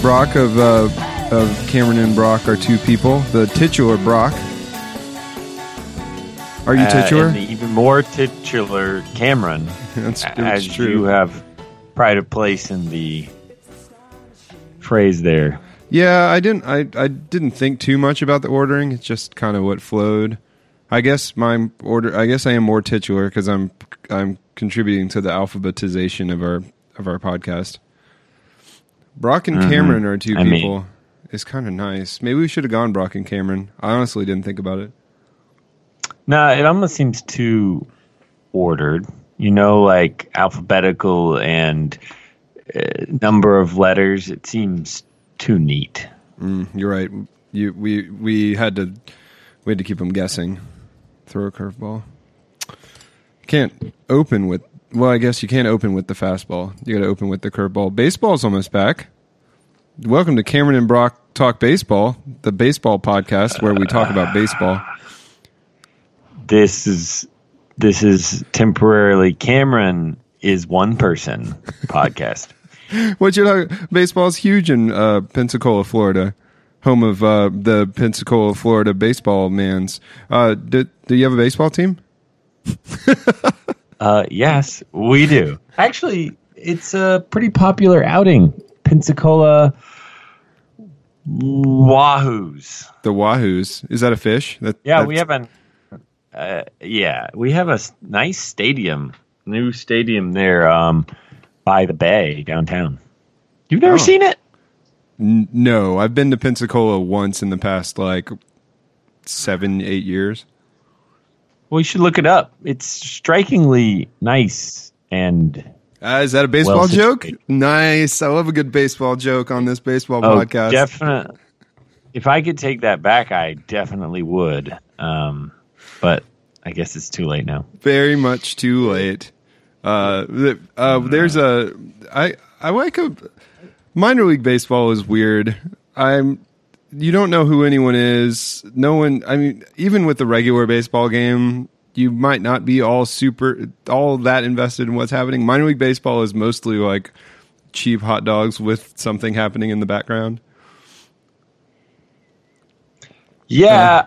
Brock of Cameron and Brock are two people. The titular Brock. Are you titular? And the even more titular Cameron. That's as true. You have pride of place in the phrase there. Yeah, I didn't think too much about the ordering. It's just kind of what flowed. I guess I am more titular because I'm contributing to the alphabetization of our podcast. Brock and Cameron are two people. Mean, it's kind of nice. Maybe we should have gone Brock and Cameron. I honestly didn't think about it. Nah, it almost seems too ordered. You know, like alphabetical and number of letters. It seems too neat. You're right. We had to keep them guessing. Throw a curveball. Can't open with. Well, I guess you can't open with the fastball. You got to open with the curveball. Baseball's almost back. Welcome to Cameron and Brock Talk Baseball, the baseball podcast where we talk about baseball. This is temporarily Cameron is one person podcast. What you know, baseball's huge in Pensacola, Florida, home of the Pensacola, Florida baseball mans. Do you have a baseball team? Yes, we do. Actually, it's a pretty popular outing. Pensacola Wahoos. The Wahoos. Is that a fish? We have a nice stadium, new stadium there by the bay downtown. You've never seen it? No, I've been to Pensacola once in the past like 7-8 years. Well, you should look it up. It's strikingly nice and is that a baseball joke? Nice. I love a good baseball joke on this baseball podcast. Definitely. If I could take that back, I definitely would. But I guess it's too late now. Very much too late. I like a minor league baseball is weird. You don't know who anyone is. No one. I mean, even with the regular baseball game, you might not be all that invested in what's happening. Minor league baseball is mostly like cheap hot dogs with something happening in the background. Yeah.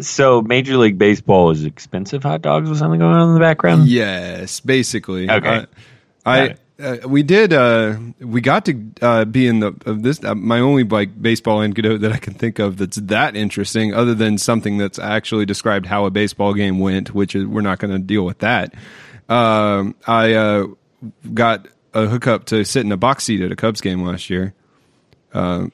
So Major League Baseball is expensive hot dogs with something going on in the background? Yes, basically. Okay. We got to be in my only like baseball anecdote that I can think of that's that interesting other than something that's actually described how a baseball game went, which is we're not going to deal with that. I got a hookup to sit in a box seat at a Cubs game last year.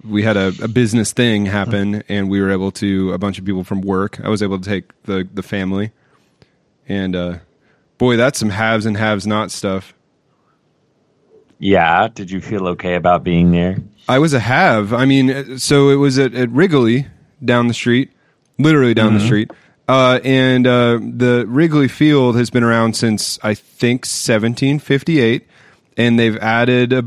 We had a business thing happen, and we were able to, a bunch of people from work, I was able to take the family. And, boy, that's some haves and haves not stuff. Yeah, did you feel okay about being there? I was a have. I mean, so it was at Wrigley down the street, literally down the street. And the Wrigley Field has been around since, I think, 1758, and they've added a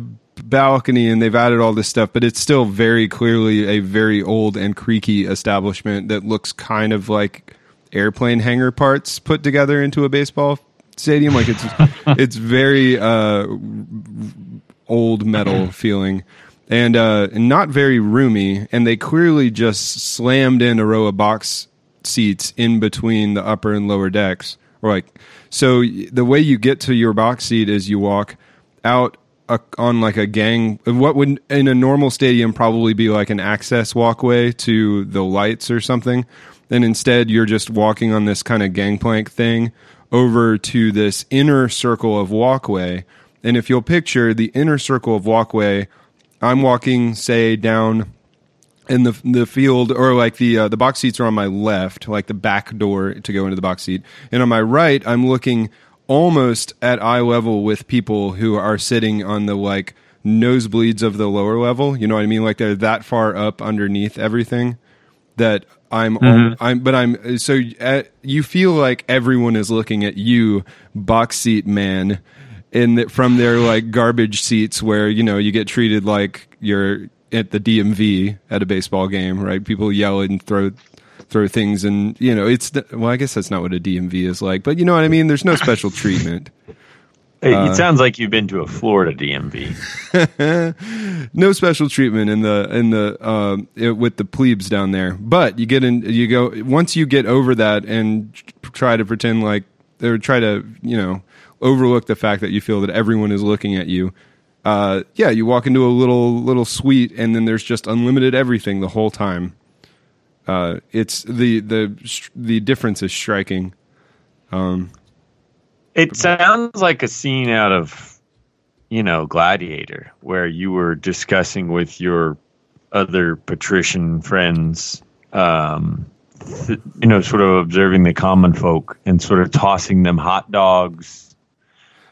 balcony and they've added all this stuff, but it's still very clearly a very old and creaky establishment that looks kind of like airplane hangar parts put together into a baseball stadium. Like it's very old metal feeling and not very roomy, and they clearly just slammed in a row of box seats in between the upper and lower decks. Like, so the way you get to your box seat is you walk out on like a gang, what would in a normal stadium probably be like an access walkway to the lights or something, and instead you're just walking on this kind of gangplank thing over to this inner circle of walkway. And if you'll picture the inner circle of walkway, I'm walking, say, down in the field, or like the box seats are on my left, like the back door to go into the box seat, and on my right I'm looking almost at eye level with people who are sitting on the like nosebleeds of the lower level. You know what I mean? Like they're that far up underneath everything that I'm. You feel like everyone is looking at you, box seat man, from their like garbage seats where you know you get treated like you're at the DMV at a baseball game, right? People yell and throw things, and you know it's I guess that's not what a DMV is like, but you know what I mean, there's no special treatment. It sounds like you've been to a Florida DMV. No special treatment with the plebes down there. But you get in, you go once you get over that and try to pretend like or try to overlook the fact that you feel that everyone is looking at you. You walk into a little suite and then there's just unlimited everything the whole time. It's the difference is striking. It sounds like a scene out of, Gladiator, where you were discussing with your other patrician friends, sort of observing the common folk and sort of tossing them hot dogs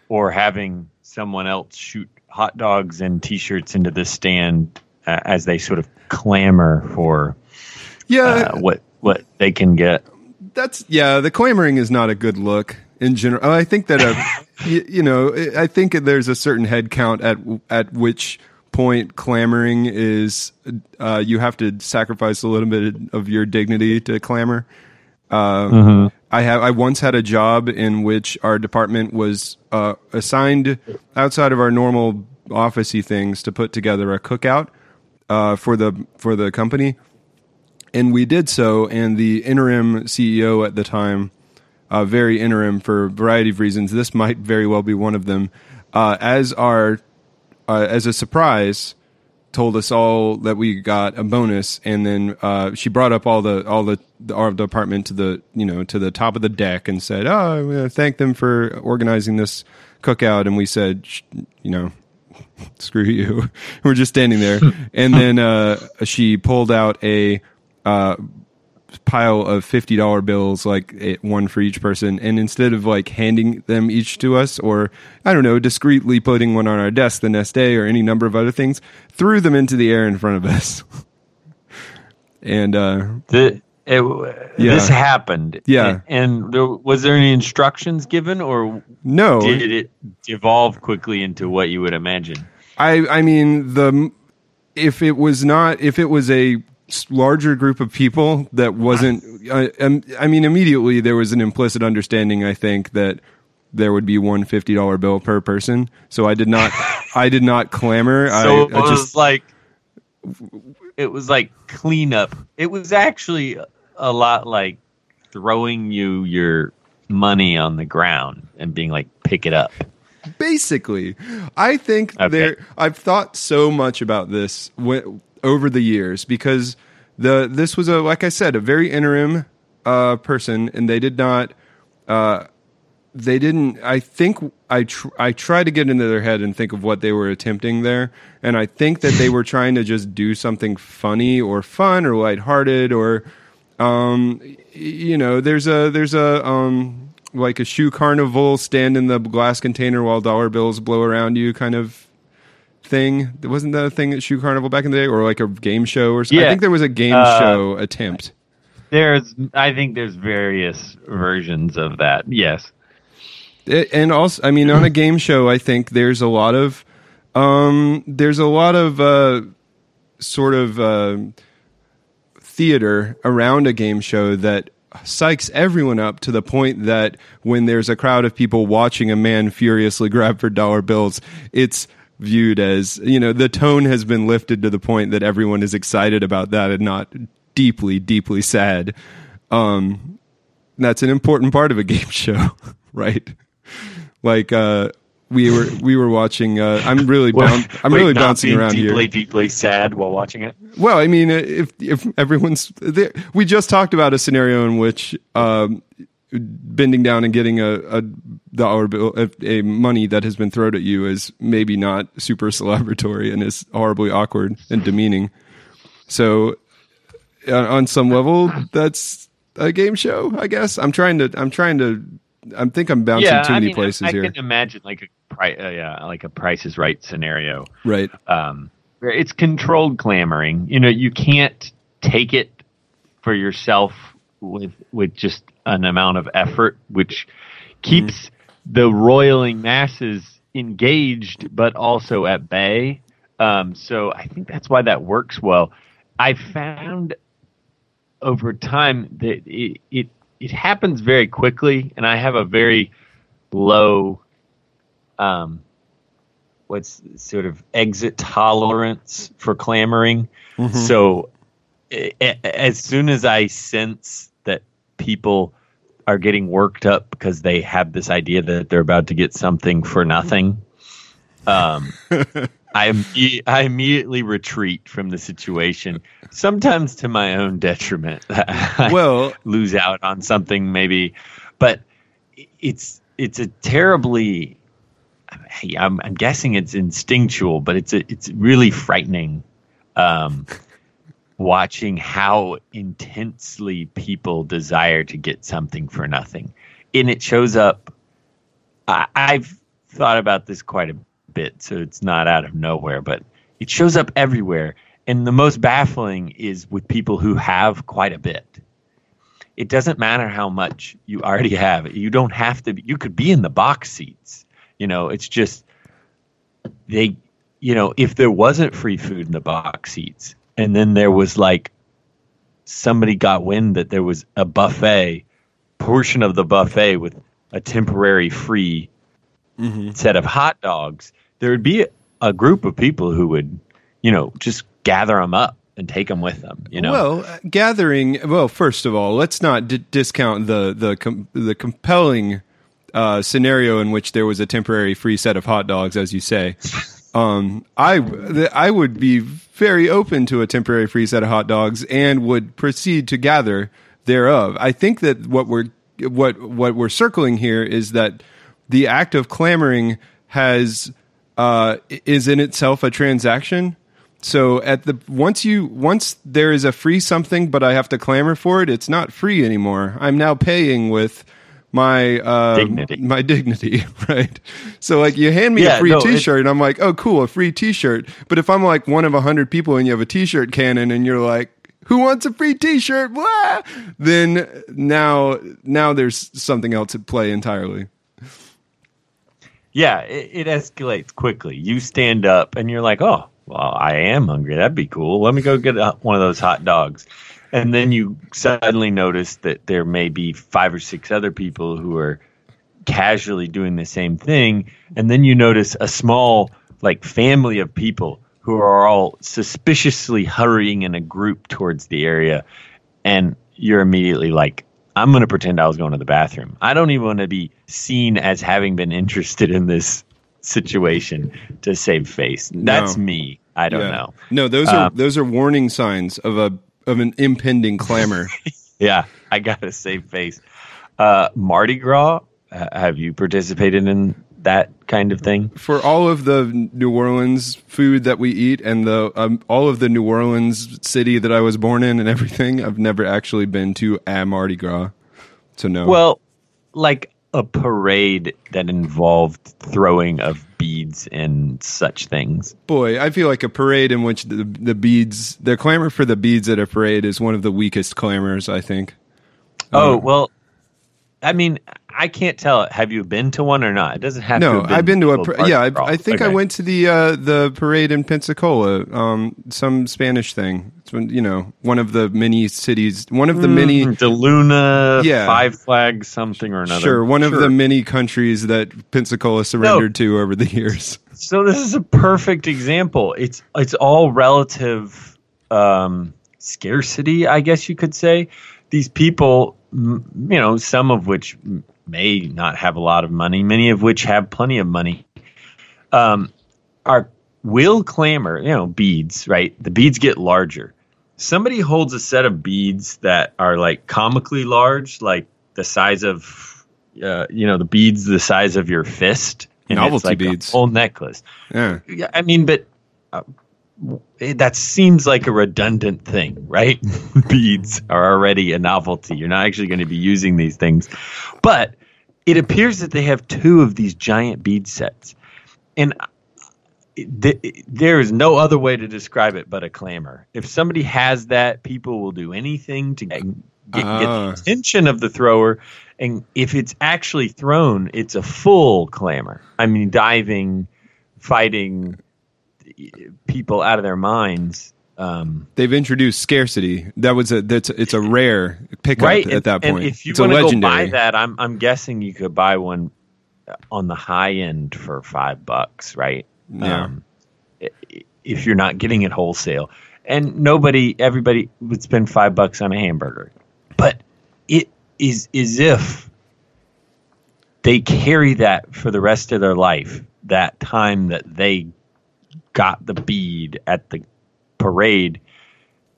or having someone else shoot hot dogs and T-shirts into the stand as they sort of clamor for what they can get. The clamoring is not a good look. In general, I think that I think there's a certain head count at which point clamoring is you have to sacrifice a little bit of your dignity to clamor. I once had a job in which our department was assigned outside of our normal officey things to put together a cookout for the company, and we did so. And the interim CEO at the time. Very interim for a variety of reasons. This might very well be one of them. As a surprise, told us all that we got a bonus, and then she brought up all the department to the to the top of the deck and said, "Oh, I'm gonna thank them for organizing this cookout." And we said, "Screw you." We're just standing there, and then she pulled out a. Pile of $50 bills, like one for each person, and instead of like handing them each to us, or I don't know, discreetly putting one on our desk the next day, or any number of other things, threw them into the air in front of us. And this happened. Yeah, and was there any instructions given, or no? Did it evolve quickly into what you would imagine? I mean, if it was a larger group of people that wasn't immediately there was an implicit understanding, I think, that there would be one $50 bill per person, so I did not clamor. So it was like cleanup. It was actually a lot like throwing your money on the ground and being like, pick it up. Basically, I think I've thought so much about this over the years, because this was like I said, a very interim person, and they did not I think I tried to get into their head and think of what they were attempting there, and I think that they were trying to just do something funny or fun or lighthearted, or there's a like a shoe carnival, stand in the glass container while dollar bills blow around you kind of thing. Wasn't that a thing at Shoe Carnival back in the day, or like a game show or something? Yeah. I think there was a game show attempt. I think there's various versions of that. Yes. And also, I mean, on a game show, I think there's a lot of theater around a game show that psychs everyone up to the point that when there's a crowd of people watching a man furiously grab for dollar bills, it's viewed as, the tone has been lifted to the point that everyone is excited about that and not deeply, deeply sad. That's an important part of a game show, right? Like we were watching. I'm really bouncing around deeply, here. Deeply sad while watching it. Well, I mean, if everyone's there, we just talked about a scenario in which bending down and getting a dollar bill, a money that has been thrown at you, is maybe not super celebratory and is horribly awkward and demeaning. So on some level, that's a game show, I guess. I think I'm bouncing too many places here. I can imagine like a Price is Right scenario. Right. Where it's controlled clamoring. You can't take it for yourself with just an amount of effort, which keeps the roiling masses engaged, but also at bay. So I think that's why that works well. I found over time that it happens very quickly, and I have a very low what's sort of exit tolerance for clamoring. Mm-hmm. So as soon as I sense that people are getting worked up because they have this idea that they're about to get something for nothing, I immediately retreat from the situation, sometimes to my own detriment. Well, lose out on something maybe, but it's a terribly, I'm guessing it's instinctual, but it's really frightening, watching how intensely people desire to get something for nothing. And it shows up. I've thought about this quite a bit, so it's not out of nowhere, but it shows up everywhere. And the most baffling is with people who have quite a bit. It doesn't matter how much you already have. You don't have to. You could be in the box seats. You know, it's just they, you know, if there wasn't free food in the box seats, and then there was like somebody got wind that there was a buffet portion of the buffet with a temporary free set of hot dogs, there would be a group of people who would, you know, just gather them up and take them with them, you know. Well, gathering. Well, first of all, let's not discount the compelling scenario in which there was a temporary free set of hot dogs, as you say. I would be very open to a temporary free set of hot dogs and would proceed to gather thereof. I think that what we're circling here is that the act of clamoring is in itself a transaction. So once there is a free something, but I have to clamor for it, it's not free anymore. I'm now paying with my dignity, right? So like you hand me a free t-shirt and I'm like, oh cool, a free t-shirt. But if I'm like one of 100 people and you have a t-shirt cannon and you're like, who wants a free t-shirt? Blah! Then now there's something else at play entirely. Yeah, it escalates quickly. You stand up and you're like, oh, well, I am hungry. That'd be cool. Let me go get one of those hot dogs. And then you suddenly notice that there may be 5 or 6 other people who are casually doing the same thing. And then you notice a small like family of people who are all suspiciously hurrying in a group towards the area. And you're immediately like, I'm going to pretend I was going to the bathroom. I don't even want to be seen as having been interested in this situation to save face. That's me. I don't know. No, those are warning signs of an impending clamor. Yeah, I got to save face. Mardi Gras, have you participated in that kind of thing? For all of the New Orleans food that we eat and the all of the New Orleans city that I was born in and everything, I've never actually been to a Mardi Gras. So no. Well, like a parade that involved throwing of beads and such things. Boy, I feel like a parade in which the beads, their clamor for the beads at a parade is one of the weakest clamors, I think. Oh, well, I mean, I can't tell. Have you been to one or not? It doesn't have to have been. No, I've been to a parade. Yeah, I think I went to the parade in Pensacola, some Spanish thing. It's when, you know, one of the many cities, one of the many... DeLuna, Five Flags, something or another. Sure, one of the many countries that Pensacola surrendered to over the years. So this is a perfect example. It's all relative scarcity, I guess you could say. These people, you know, some of which... may not have a lot of money, many of which have plenty of money, will clamor, you know, beads, right? The beads get larger. Somebody holds a set of beads that are like comically large, like the size of, you know, the beads the size of your fist. And novelty it's like beads. A whole necklace. Yeah. I mean, but that seems like a redundant thing, right? Beads are already a novelty. You're not actually going to be using these things. But it appears that they have 2 of these giant bead sets. And there is no other way to describe it but a clamor. If somebody has that, people will do anything to get the attention of the thrower. And if it's actually thrown, it's a full clamor. I mean, diving, fighting... people out of their minds. They've introduced scarcity. It's a rare pickup, right? At that point. And if you want to go buy that, I'm guessing you could buy one on the high end for $5, right? Yeah. If you're not getting it wholesale, and everybody would spend $5 on a hamburger, but it is as if they carry that for the rest of their life. That time that they got the bead at the parade,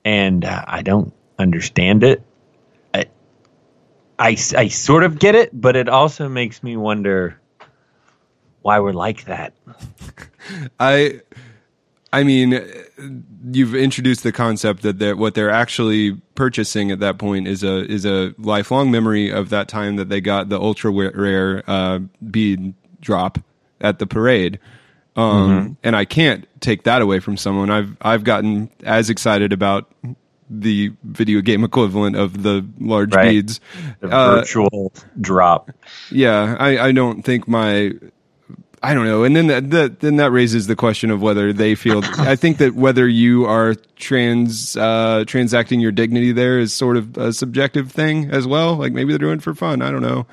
and I don't understand it. I sort of get it, but it also makes me wonder why we're like that. I mean, you've introduced the concept that what they're actually purchasing at that point is a lifelong memory of that time that they got the ultra rare bead drop at the parade. Mm-hmm. And I can't take that away from someone. I've gotten as excited about the video game equivalent of the large beads, the virtual drop. Yeah, I don't think I don't know. And then that raises the question of whether they feel. I think that whether you are transacting your dignity there is sort of a subjective thing as well. Like maybe they're doing it for fun. I don't know.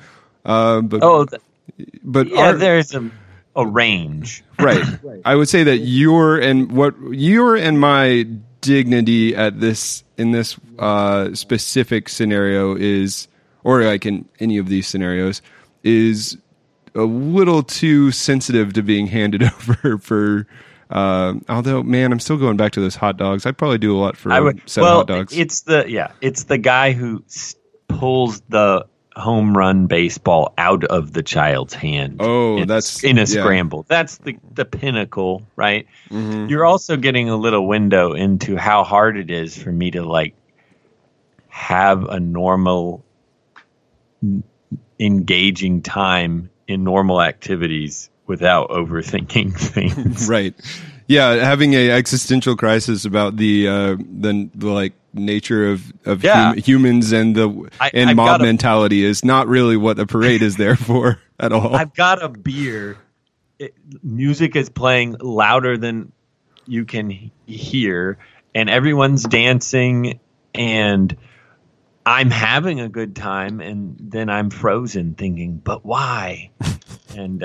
There's a range, right? I would say that your and my dignity at this in this specific scenario is, or like in any of these scenarios, is a little too sensitive to being handed over for. Although, man, I'm still going back to those hot dogs. I'd probably do a lot for hot dogs. It's the guy who pulls the home run baseball out of the child's hand. Oh, that's in a scramble. That's the pinnacle, right? Mm-hmm. You're also getting a little window into how hard it is for me to like have a normal engaging time in normal activities without overthinking things. Right. Yeah, having an existential crisis about the nature of humans and the mob mentality is not really what the parade is there for at all. I've got a beer. Music is playing louder than you can hear, and everyone's dancing, and I'm having a good time, and then I'm frozen thinking, but why? And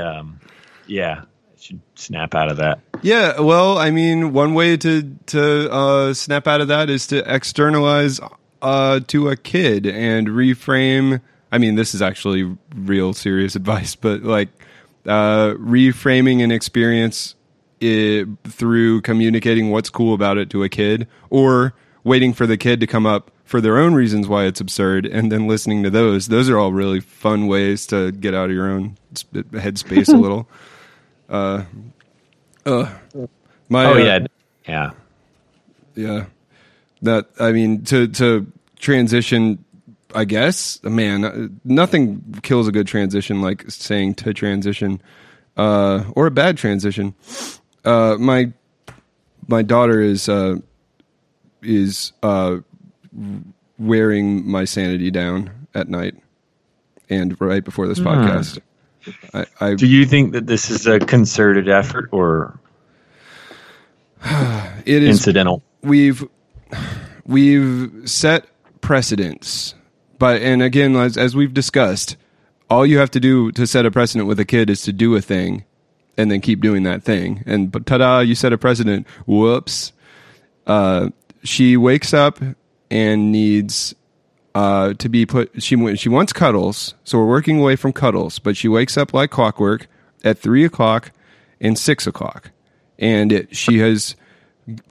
should snap out of that. Yeah, well, I mean, one way to snap out of that is to externalize to a kid and reframe. I mean, this is actually real serious advice, but like reframing an experience through communicating what's cool about it to a kid, or waiting for the kid to come up for their own reasons why it's absurd, and then listening to those. Those are all really fun ways to get out of your own headspace a little. That, I mean, to transition, I guess, man, nothing kills a good transition like saying to transition, or a bad transition. My daughter is wearing my sanity down at night and right before this podcast. Do you think that this is a concerted effort or it is incidental? We've set precedents, but and again, as we've discussed, all you have to do to set a precedent with a kid is to do a thing, and then keep doing that thing, and ta-da! You set a precedent. Whoops! She wakes up and needs. To be put, she wants cuddles, so we're working away from cuddles. But she wakes up like clockwork at 3:00 and 6:00, and she has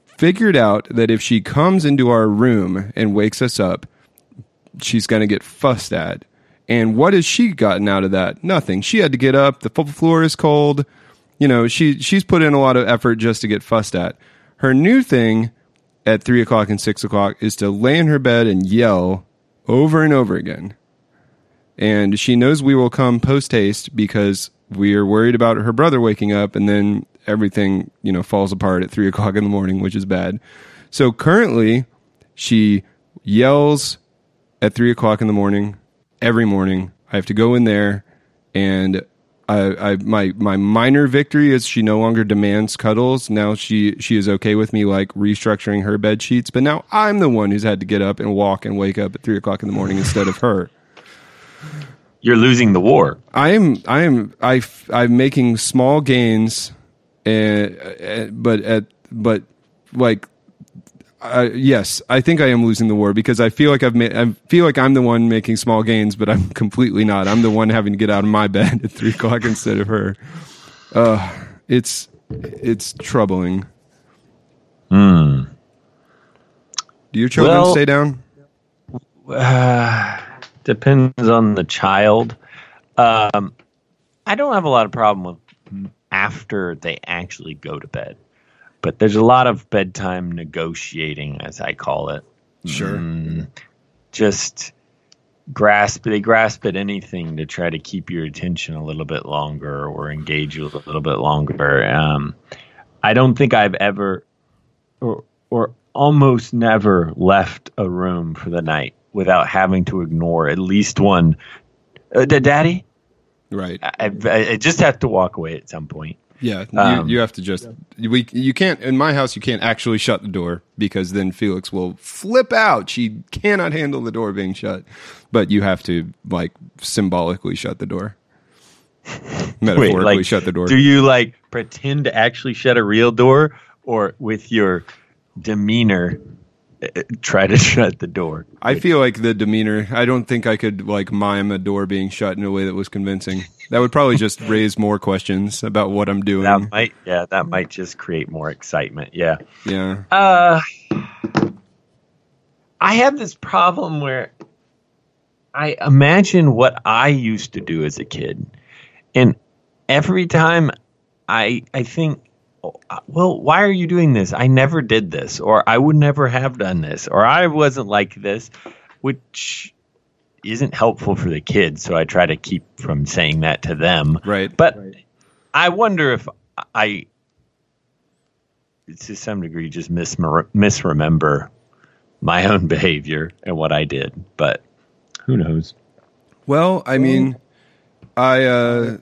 figured out that if she comes into our room and wakes us up, she's going to get fussed at. And what has she gotten out of that? Nothing. She had to get up. The floor is cold. You know, she's put in a lot of effort just to get fussed at. Her new thing at 3:00 and 6:00 is to lay in her bed and yell. Over and over again. And she knows we will come post-haste because we are worried about her brother waking up, and then everything, you know, falls apart at 3:00 in the morning, which is bad. So currently, she yells at 3:00 in the morning every morning. I have to go in there, and my minor victory is she no longer demands cuddles. Now she is okay with me like restructuring her bed sheets, but now I'm the one who's had to get up and walk and wake up at 3:00 in the morning instead of her. you're losing the war. I'm making small gains, yes, I think I am losing the war because I feel like I feel like I'm the one making small gains, but I'm completely not. I'm the one having to get out of my bed at 3 o'clock instead of her. It's troubling. Hmm. Do your children stay down? Depends on the child. I don't have a lot of problem with after they actually go to bed. But there's a lot of bedtime negotiating, as I call it. Sure. Just they grasp at anything to try to keep your attention a little bit longer or engage you a little bit longer. I don't think I've ever or almost never left a room for the night without having to ignore at least one. Daddy? Right. I just have to walk away at some point. Yeah, you have to just you can't in my house. You can't actually shut the door because then Felix will flip out. She cannot handle the door being shut, but you have to symbolically shut the door, metaphorically. Wait, shut the door. Do you pretend to actually shut a real door, or with your demeanor try to shut the door? I feel like the demeanor. I don't think I could mime a door being shut in a way that was convincing. That would probably just raise more questions about what I'm doing. That might just create more excitement. Yeah. Yeah. I have this problem where I imagine what I used to do as a kid. And every time I think, why are you doing this? I never did this, or I would never have done this, or I wasn't like this, which isn't helpful for the kids, so I try to keep from saying that to them. Right. But right. I wonder if I, to some degree, just misremember my own behavior and what I did. But who knows? Well, I mean, kids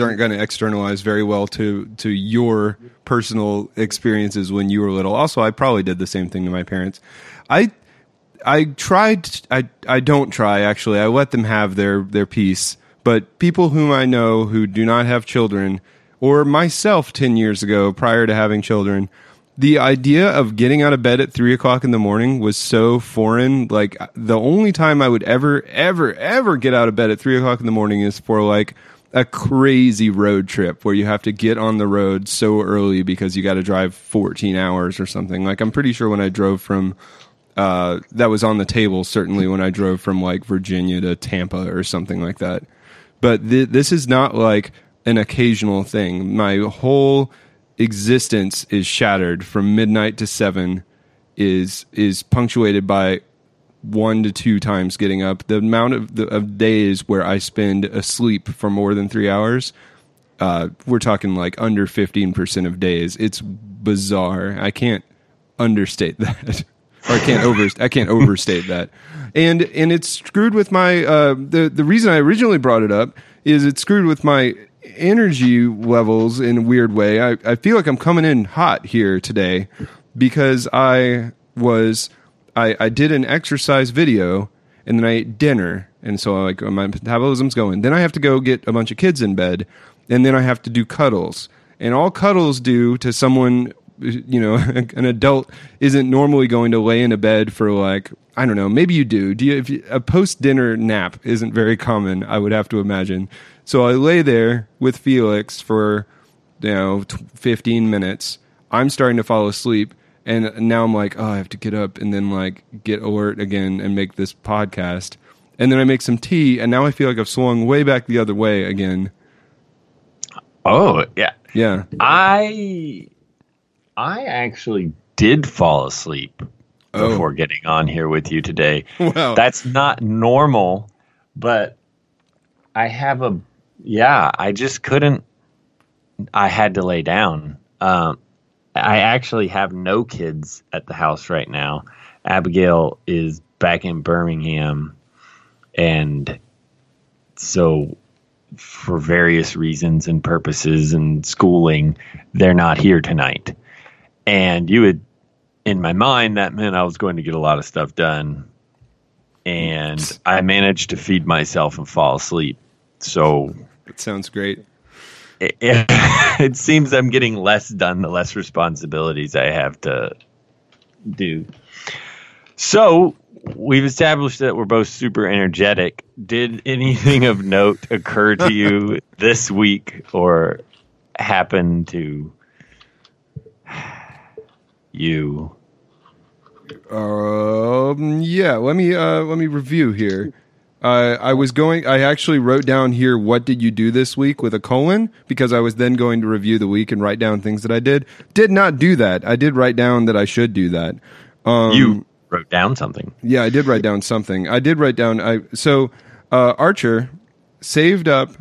aren't going to externalize very well to your personal experiences when you were little. Also, I probably did the same thing to my parents. I let them have their peace, but people whom I know who do not have children, or myself 10 years ago prior to having children, the idea of getting out of bed at 3 o'clock in the morning was so foreign. The only time I would ever get out of bed at 3 o'clock in the morning is for, a crazy road trip where you have to get on the road so early because you got to drive 14 hours or something. I'm pretty sure when I drove from... that was on the table, certainly, when I drove from Virginia to Tampa or something like that. But this is not an occasional thing. My whole existence is shattered from midnight to 7 is punctuated by 1 to 2 times getting up. The amount of days where I spend asleep for more than 3 hours, we're talking under 15% of days. It's bizarre. I can't understate that. I can't overstate that, and it's screwed with my the reason I originally brought it up is it's screwed with my energy levels in a weird way. I feel like I'm coming in hot here today because I did an exercise video and then I ate dinner, and so my metabolism's going. Then I have to go get a bunch of kids in bed, and then I have to do cuddles, and all cuddles do to someone. An adult isn't normally going to lay in a bed for I don't know, maybe you do. A post-dinner nap isn't very common, I would have to imagine. So I lay there with Felix for, 15 minutes. I'm starting to fall asleep. And now I'm I have to get up and then get alert again and make this podcast. And then I make some tea. And now I feel like I've swung way back the other way again. Oh, yeah. Yeah. I actually did fall asleep before getting on here with you today. Wow. That's not normal, but I have I just couldn't. I had to lay down. I actually have no kids at the house right now. Abigail is back in Birmingham, and so for various reasons and purposes and schooling, they're not here tonight. And in my mind, that meant I was going to get a lot of stuff done and I managed to feed myself and fall asleep. So it sounds great. It seems I'm getting less done the less responsibilities I have to do. So we've established that we're both super energetic. Did anything of note occur to you this week or happen to you? Yeah, let me review here. I actually wrote down here, what did you do this week, with a colon, because I was then going to review the week and write down things that I did. Did not do that. I did write down that I should do that. You wrote down something. Yeah, I did write down something. I did write down. So Archer saved up,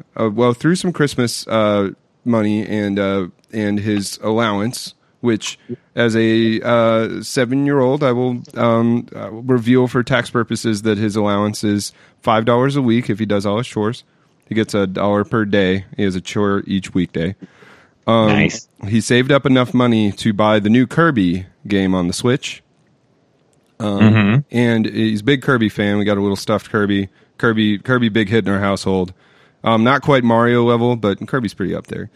through some Christmas money and his allowance, which as a 7-year-old, I will reveal for tax purposes that his allowance is $5 a week if he does all his chores. He gets $1 per day. He has a chore each weekday. Nice. He saved up enough money to buy the new Kirby game on the Switch. And he's a big Kirby fan. We got a little stuffed Kirby big hit in our household. Not quite Mario level, but Kirby's pretty up there.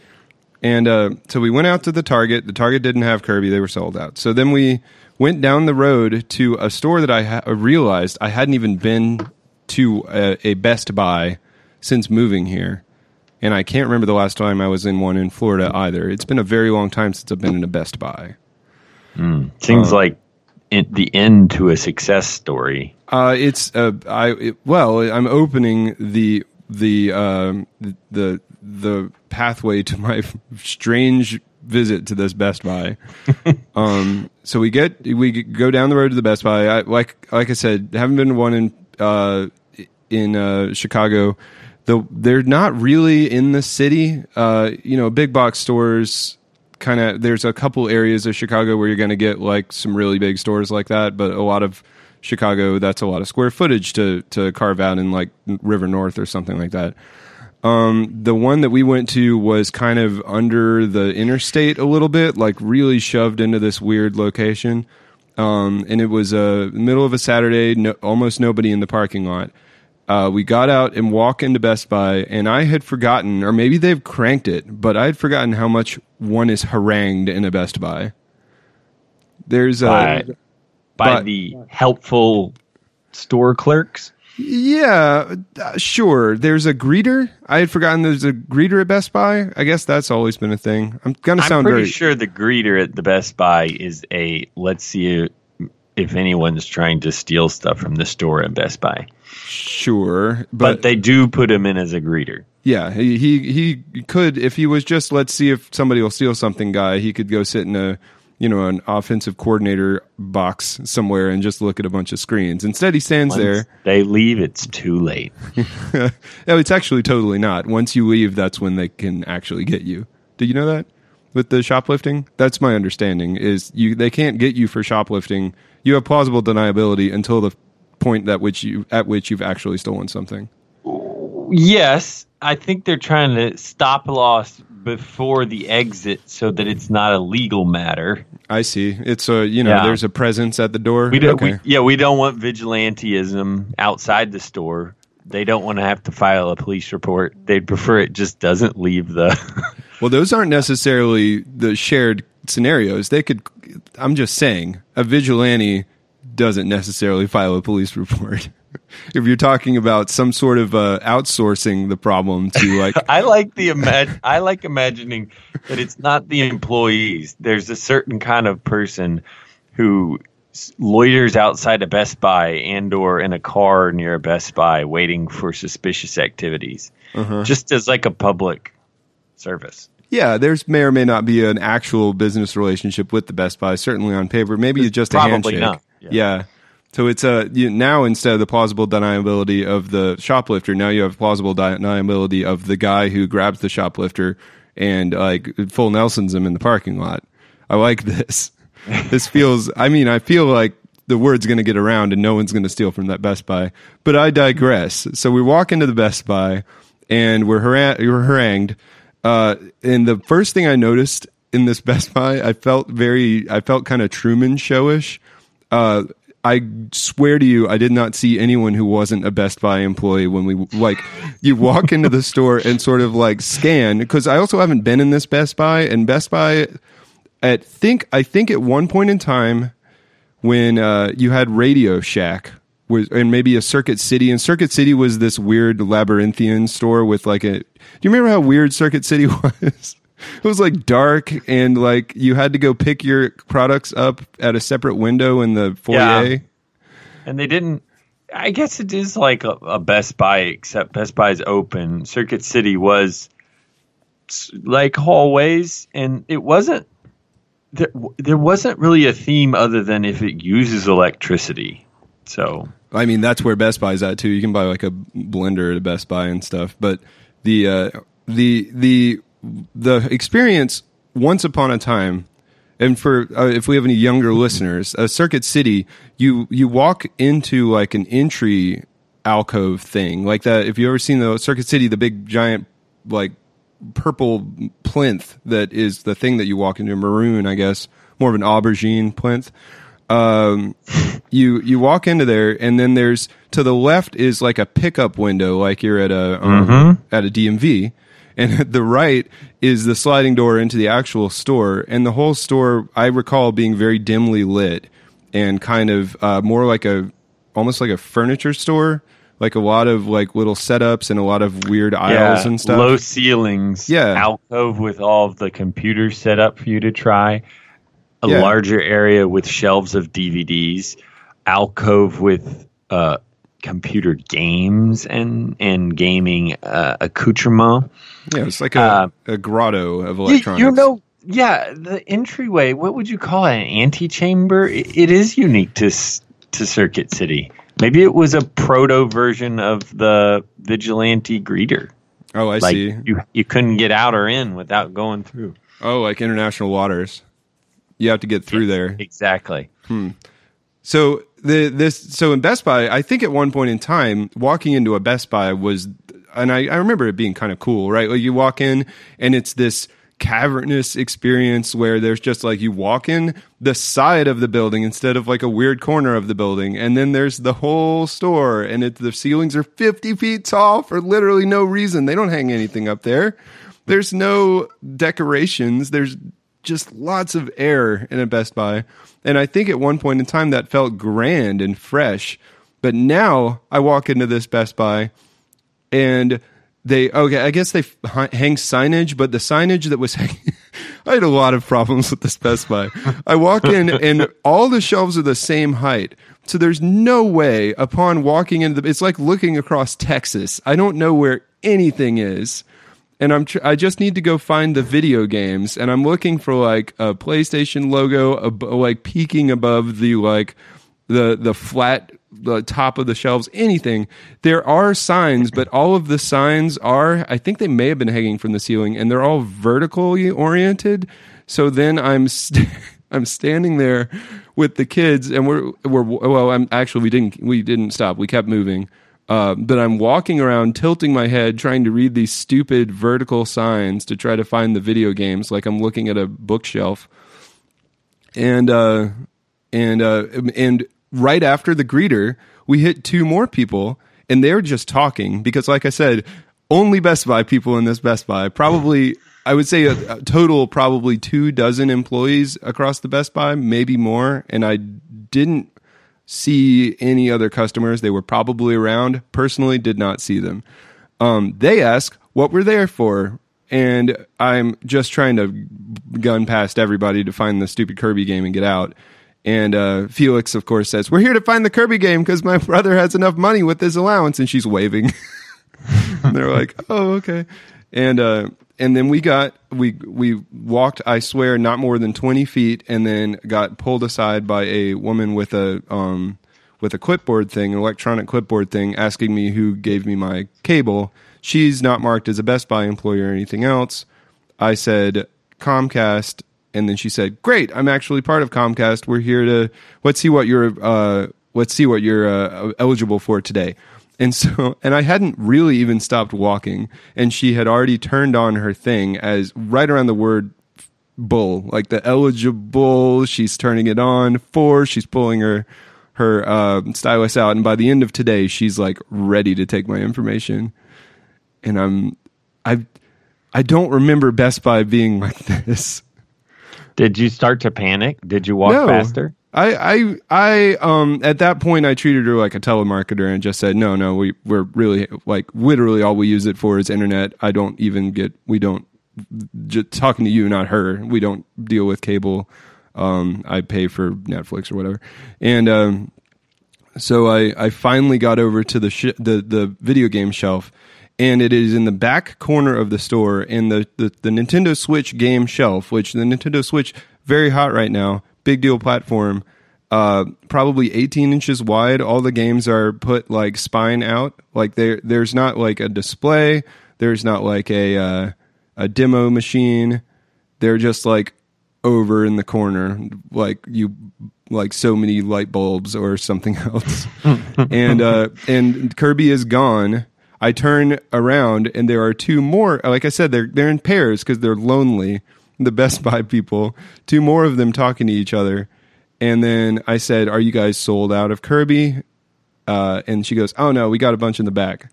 And so we went out to the Target. The Target didn't have Kirby. They were sold out. So then we went down the road to a store that I realized I hadn't even been to a Best Buy since moving here. And I can't remember the last time I was in one in Florida either. It's been a very long time since I've been in a Best Buy. Seems like the end to a success story. I'm opening the pathway to my strange visit to this Best Buy. So we go down the road to the Best Buy. Like I said, haven't been to one in Chicago. They're not really in the city. Big box stores. Kind of. There's a couple areas of Chicago where you're going to get like some really big stores like that, but a lot of Chicago, that's a lot of square footage to carve out in like River North or something like that. The one that we went to was kind of under the interstate a little bit, like really shoved into this weird location. And it was middle of a Saturday, almost nobody in the parking lot. We got out and walked into Best Buy, and I had forgotten, or maybe they've cranked it, but I had forgotten how much one is harangued in a Best Buy. There's by the helpful store clerks. Yeah, sure. There's a greeter. I had forgotten there's a greeter at Best Buy. I guess that's always been a thing. I'm pretty sure the greeter at the Best Buy is let's see if anyone's trying to steal stuff from the store at Best Buy. Sure. But they do put him in as a greeter. Yeah, he could, if he was just let's see if somebody will steal something guy, he could go sit in an offensive coordinator box somewhere and just look at a bunch of screens. Instead, he stands there. Once they leave, it's too late. No, it's actually totally not. Once you leave, that's when they can actually get you. Did you know that? With the shoplifting? That's my understanding, is they can't get you for shoplifting. You have plausible deniability until the point at which you've actually stolen something. Yes, I think they're trying to stop loss before the exit so that it's not a legal matter. I see. It's there's a presence at the door. We don't want vigilantism outside the store. They don't want to have to file a police report. They'd prefer it just doesn't leave the... Well, those aren't necessarily the shared scenarios. I'm just saying, a vigilante doesn't necessarily file a police report. If you're talking about some sort of outsourcing the problem to like... I like imagining that it's not the employees. There's a certain kind of person who loiters outside a Best Buy and or in a car near a Best Buy waiting for suspicious activities. Just as like a public service. Yeah, there's may or may not be an actual business relationship with the Best Buy, certainly on paper. Maybe it's just a handshake. Probably not. Yeah. So it's now instead of the plausible deniability of the shoplifter, now you have plausible deniability of the guy who grabs the shoplifter and like full Nelson's him in the parking lot. I like this. This feels. I mean, I feel like the word's going to get around and no one's going to steal from that Best Buy. But I digress. So we walk into the Best Buy and we're harangued. And the first thing I noticed in this Best Buy, I felt kind of Truman Showish. I swear to you, I did not see anyone who wasn't a Best Buy employee when we, like, you walk into the store and sort of, like, scan. Because I also haven't been in this Best Buy, and Best Buy, I think at one point in time when you had Radio Shack, and maybe a Circuit City, and Circuit City was this weird labyrinthian store with, like, a... Do you remember how weird Circuit City was? It was, like, dark, and, like, you had to go pick your products up at a separate window in the foyer. Yeah. And they didn't... I guess it is like a Best Buy, except Best Buy's open. Circuit City was, like, hallways, and it wasn't... There wasn't really a theme other than if it uses electricity, so... I mean, that's where Best Buy's at, too. You can buy, like, a blender at a Best Buy and stuff, but the experience once upon a time, and for if we have any younger listeners, Circuit City, you walk into like an entry alcove thing like that. If you ever seen the Circuit City, the big giant like purple plinth that is the thing that you walk into, maroon, I guess, more of an aubergine plinth. You walk into there, and then there's to the left is like a pickup window, like you're at a at a DMV. And at the right is the sliding door into the actual store. And the whole store, I recall, being very dimly lit and kind of more like almost like a furniture store. Like a lot of like little setups and a lot of weird aisles and stuff. Low ceilings. Yeah. Alcove with all of the computers set up for you to try. A larger area with shelves of DVDs. Alcove with... computer games and gaming accoutrement. Yeah, it's like a grotto of electronics. The entryway, what would you call it? An antechamber? It is unique to Circuit City. Maybe it was a proto version of the vigilante greeter. Oh, I see. You couldn't get out or in without going through. Oh, like International Waters. You have to get through there. Exactly. So... So in Best Buy, I think at one point in time, walking into a Best Buy was, and I remember it being kind of cool, right? Like you walk in and it's this cavernous experience where there's just like you walk in the side of the building instead of like a weird corner of the building. And then there's the whole store and the ceilings are 50 feet tall for literally no reason. They don't hang anything up there. There's no decorations. There's just lots of air in a Best Buy. And I think at one point in time that felt grand and fresh. But now I walk into this Best Buy and I guess they hang signage, but the signage that was hanging, I had a lot of problems with this Best Buy. I walk in and all the shelves are the same height. So there's no way upon walking into it's like looking across Texas. I don't know where anything is. And I just need to go find the video games, and I'm looking for like a PlayStation logo, like peeking above the like the flat the top of the shelves. Anything. There are signs, but all of the signs are. I think they may have been hanging from the ceiling, and they're all vertically oriented. So then I'm standing there with the kids, and we didn't stop. We kept moving. But I'm walking around, tilting my head, trying to read these stupid vertical signs to try to find the video games, like I'm looking at a bookshelf. And right after the greeter, we hit two more people, and they're just talking because, like I said, only Best Buy people in this Best Buy. Probably, I would say a total probably 24 employees across the Best Buy, maybe more. And I didn't see any other customers. They were probably around. Personally did not see them. They ask what we're there for, and I'm just trying to gun past everybody to find the stupid Kirby game and get out. And Felix, of course, says, "We're here to find the Kirby game because my brother has enough money with his allowance," and she's waving. And they're like, "Oh, okay." And then we walked, I swear, not more than 20 feet, and then got pulled aside by a woman with a clipboard thing, an electronic clipboard thing, asking me who gave me my cable. She's not marked as a Best Buy employee or anything else. I said Comcast, and then she said, "Great, I'm actually part of Comcast. We're here to let's see what you're eligible for today." And so, and I hadn't really even stopped walking, and she had already turned on her thing as right around the word "bull," like the eligible. She's turning it on for. She's pulling her her stylist out, and by the end of today, she's like ready to take my information. And I don't remember Best Buy being like this. Did you start to panic? Did you walk faster? I at that point I treated her like a telemarketer and just said, no, we're really, like, literally all we use it for is internet. I don't even get, we don't, just talking to you, not her. We don't deal with cable. I pay for Netflix or whatever. And so I finally got over to the video game shelf, and it is in the back corner of the store in the Nintendo Switch game shelf, which the Nintendo Switch, very hot right now. Big deal platform, probably 18 inches wide. All the games are put like spine out. Like there's not like a display. There's not like a demo machine. They're just like over in the corner, like you like so many light bulbs or something else. and Kirby is gone. I turn around and there are two more. Like I said, they're in pairs because they're lonely. The Best Buy people, two more of them talking to each other. And then I said, are you guys sold out of Kirby? And she goes, oh no, we got a bunch in the back.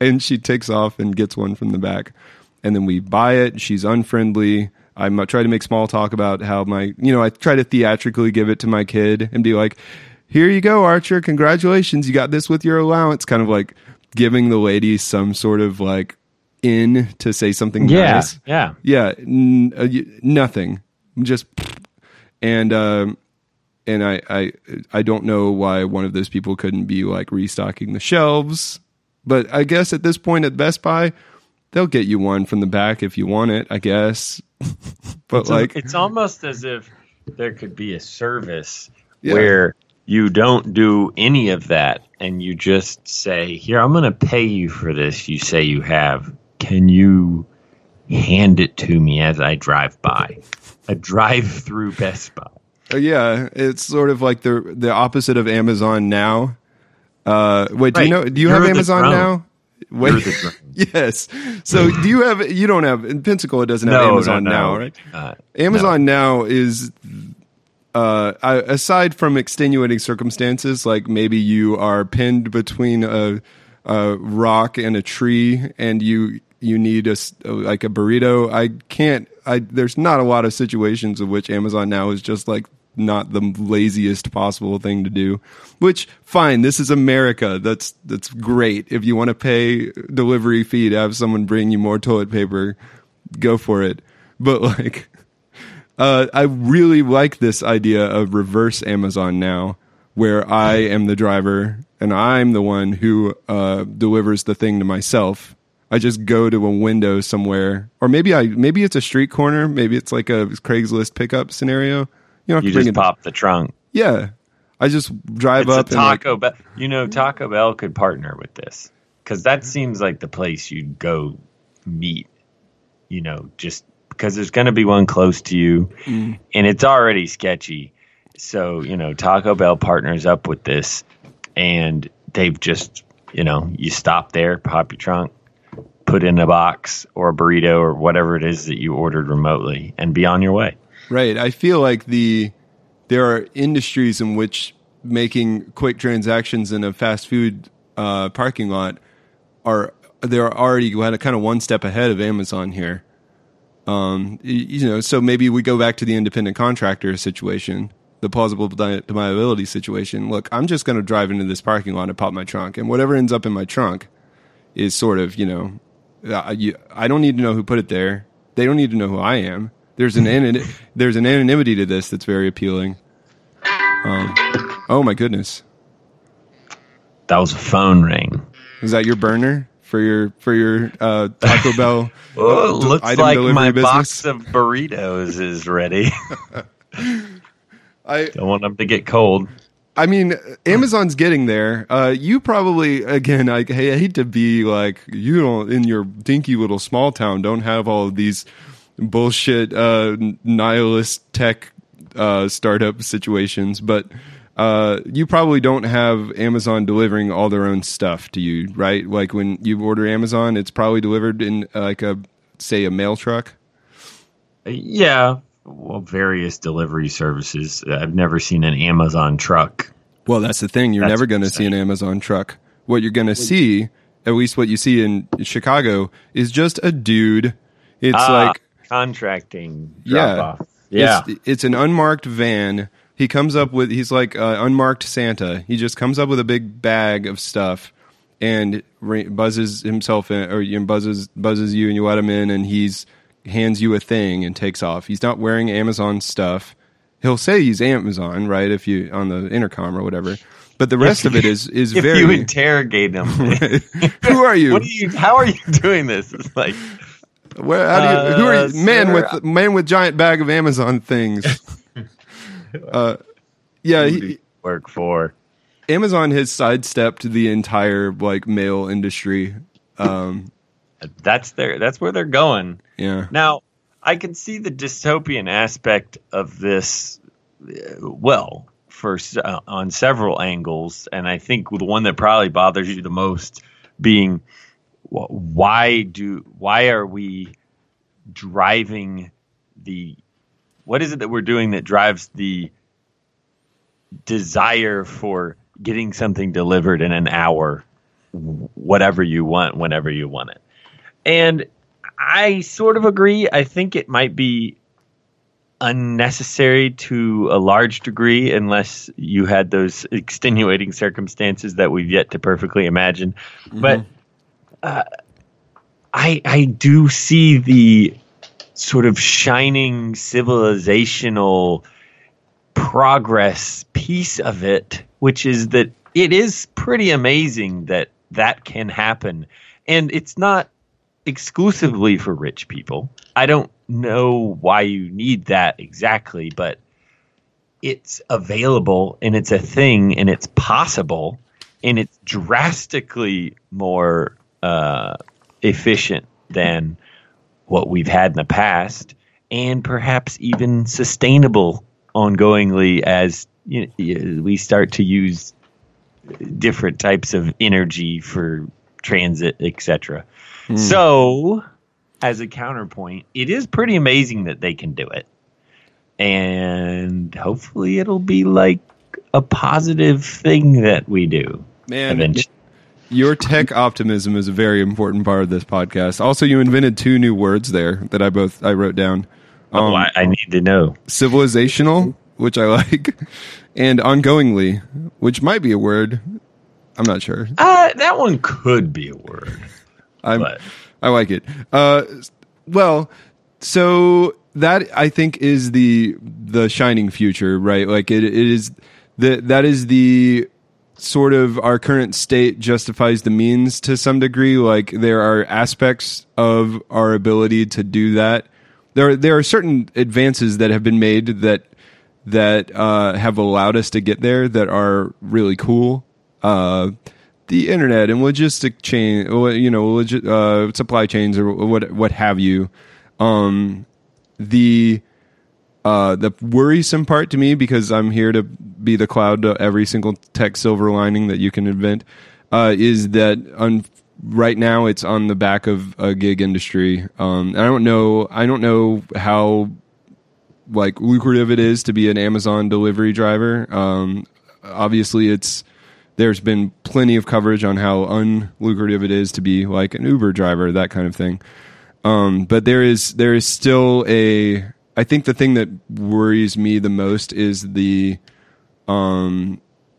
And she takes off and gets one from the back. And then we buy it. She's unfriendly. I try to make small talk about how I try to theatrically give it to my kid and be like, here you go, Archer. Congratulations. You got this with your allowance. Kind of like giving the lady some sort of like, in to say something nice. Yeah. Nothing. Just and I don't know why one of those people couldn't be like restocking the shelves, but I guess at this point at Best Buy, they'll get you one from the back if you want it, I guess. But it's almost as if there could be a service where you don't do any of that, and you just say, here, I'm going to pay you for this. You say you have. Can you hand it to me as I drive by? A drive-through Best Buy. Yeah, it's sort of like the opposite of Amazon Now. Wait, right. Do you have Amazon Now? Wait, yes. So you don't have, in Pensacola doesn't have Amazon Now, right? Amazon Now is... aside from extenuating circumstances, like maybe you are pinned between a rock and a tree, and you need a burrito. There's not a lot of situations in which Amazon Now is just like not the laziest possible thing to do. Which, fine, this is America. That's great. If you want to pay delivery fee to have someone bring you more toilet paper, go for it. But like. I really like this idea of reverse Amazon Now, where I am the driver and I'm the one who delivers the thing to myself. I just go to a window somewhere, or maybe it's a street corner, maybe it's like a Craigslist pickup scenario. You just pop the trunk. Yeah, I just drive up. Taco Bell. Taco Bell could partner with this because that seems like the place you'd go meet. Because there's going to be one close to you, and it's already sketchy. So, Taco Bell partners up with this, and they've just, you stop there, pop your trunk, put in a box or a burrito or whatever it is that you ordered remotely, and be on your way. Right. I feel like there are industries in which making quick transactions in a fast food parking lot they're already kind of one step ahead of Amazon here. So maybe we go back to the independent contractor situation, the plausible deniability situation. Look, I'm just going to drive into this parking lot and pop my trunk, and whatever ends up in my trunk is sort of, I don't need to know who put it there. They don't need to know who I am. There's an anonymity to this that's very appealing. Oh my goodness, that was a phone ring. Is that your burner? For your Taco Bell, looks like my business. Box of burritos is ready. I don't want them to get cold. I mean, Amazon's getting there. You probably, again, I hate to be like, you don't, in your dinky little small town, don't have all of these bullshit nihilist tech startup situations, but. You probably don't have Amazon delivering all their own stuff to you, right? Like when you order Amazon, it's probably delivered in a mail truck. Yeah. Well, various delivery services. I've never seen an Amazon truck. Well, that's the thing. You're never going to see an Amazon truck. What you're going to see, at least what you see in Chicago, is just a dude. It's like contracting drop-off. Yeah. It's an unmarked van. He comes up with, he's like unmarked Santa. He just comes up with a big bag of stuff and buzzes himself in, or buzzes you, and you let him in, and he's hands you a thing and takes off. He's not wearing Amazon stuff. He'll say he's Amazon, right? If you on the intercom or whatever. But the rest of it is if very. If you interrogate him, right? Who are you? What are you? How are you doing this? It's like, where? How do you? Who are you? Man with giant bag of Amazon things. Yeah, he, work for Amazon has sidestepped the entire like mail industry. That's where they're going. Yeah. Now I can see the dystopian aspect of this. Well, first on several angles, and I think the one that probably bothers you the most being why are we driving the. What is it that we're doing that drives the desire for getting something delivered in an hour, whatever you want, whenever you want it? And I sort of agree. I think it might be unnecessary to a large degree unless you had those extenuating circumstances that we've yet to perfectly imagine. Mm-hmm. But I do see the sort of shining civilizational progress piece of it, which is that it is pretty amazing that that can happen. And it's not exclusively for rich people. I don't know why you need that exactly, but it's available and it's a thing and it's possible and it's drastically more efficient than what we've had in the past, and perhaps even sustainable ongoingly as we start to use different types of energy for transit, etc. So as a counterpoint, it is pretty amazing that they can do it. And hopefully it'll be like a positive thing that we do. Man, eventually. Your tech optimism is a very important part of this podcast. Also, you invented two new words there that I wrote down. I need to know. Civilizational, which I like, and ongoingly, which might be a word. I'm not sure. That one could be a word. I like it. So that I think is the shining future, right? Like it is the sort of our current state justifies the means to some degree. Like there are aspects of our ability to do that. There are certain advances that have been made that have allowed us to get there that are really cool. The internet and logistic chain, supply chains or what have you. The worrisome part to me, because I'm here to be the cloud to every single tech silver lining that you can invent, is that right now it's on the back of a gig industry. I don't know how like lucrative it is to be an Amazon delivery driver. Obviously, there's been plenty of coverage on how unlucrative it is to be like an Uber driver, that kind of thing. But there is still I think the thing that worries me the most is the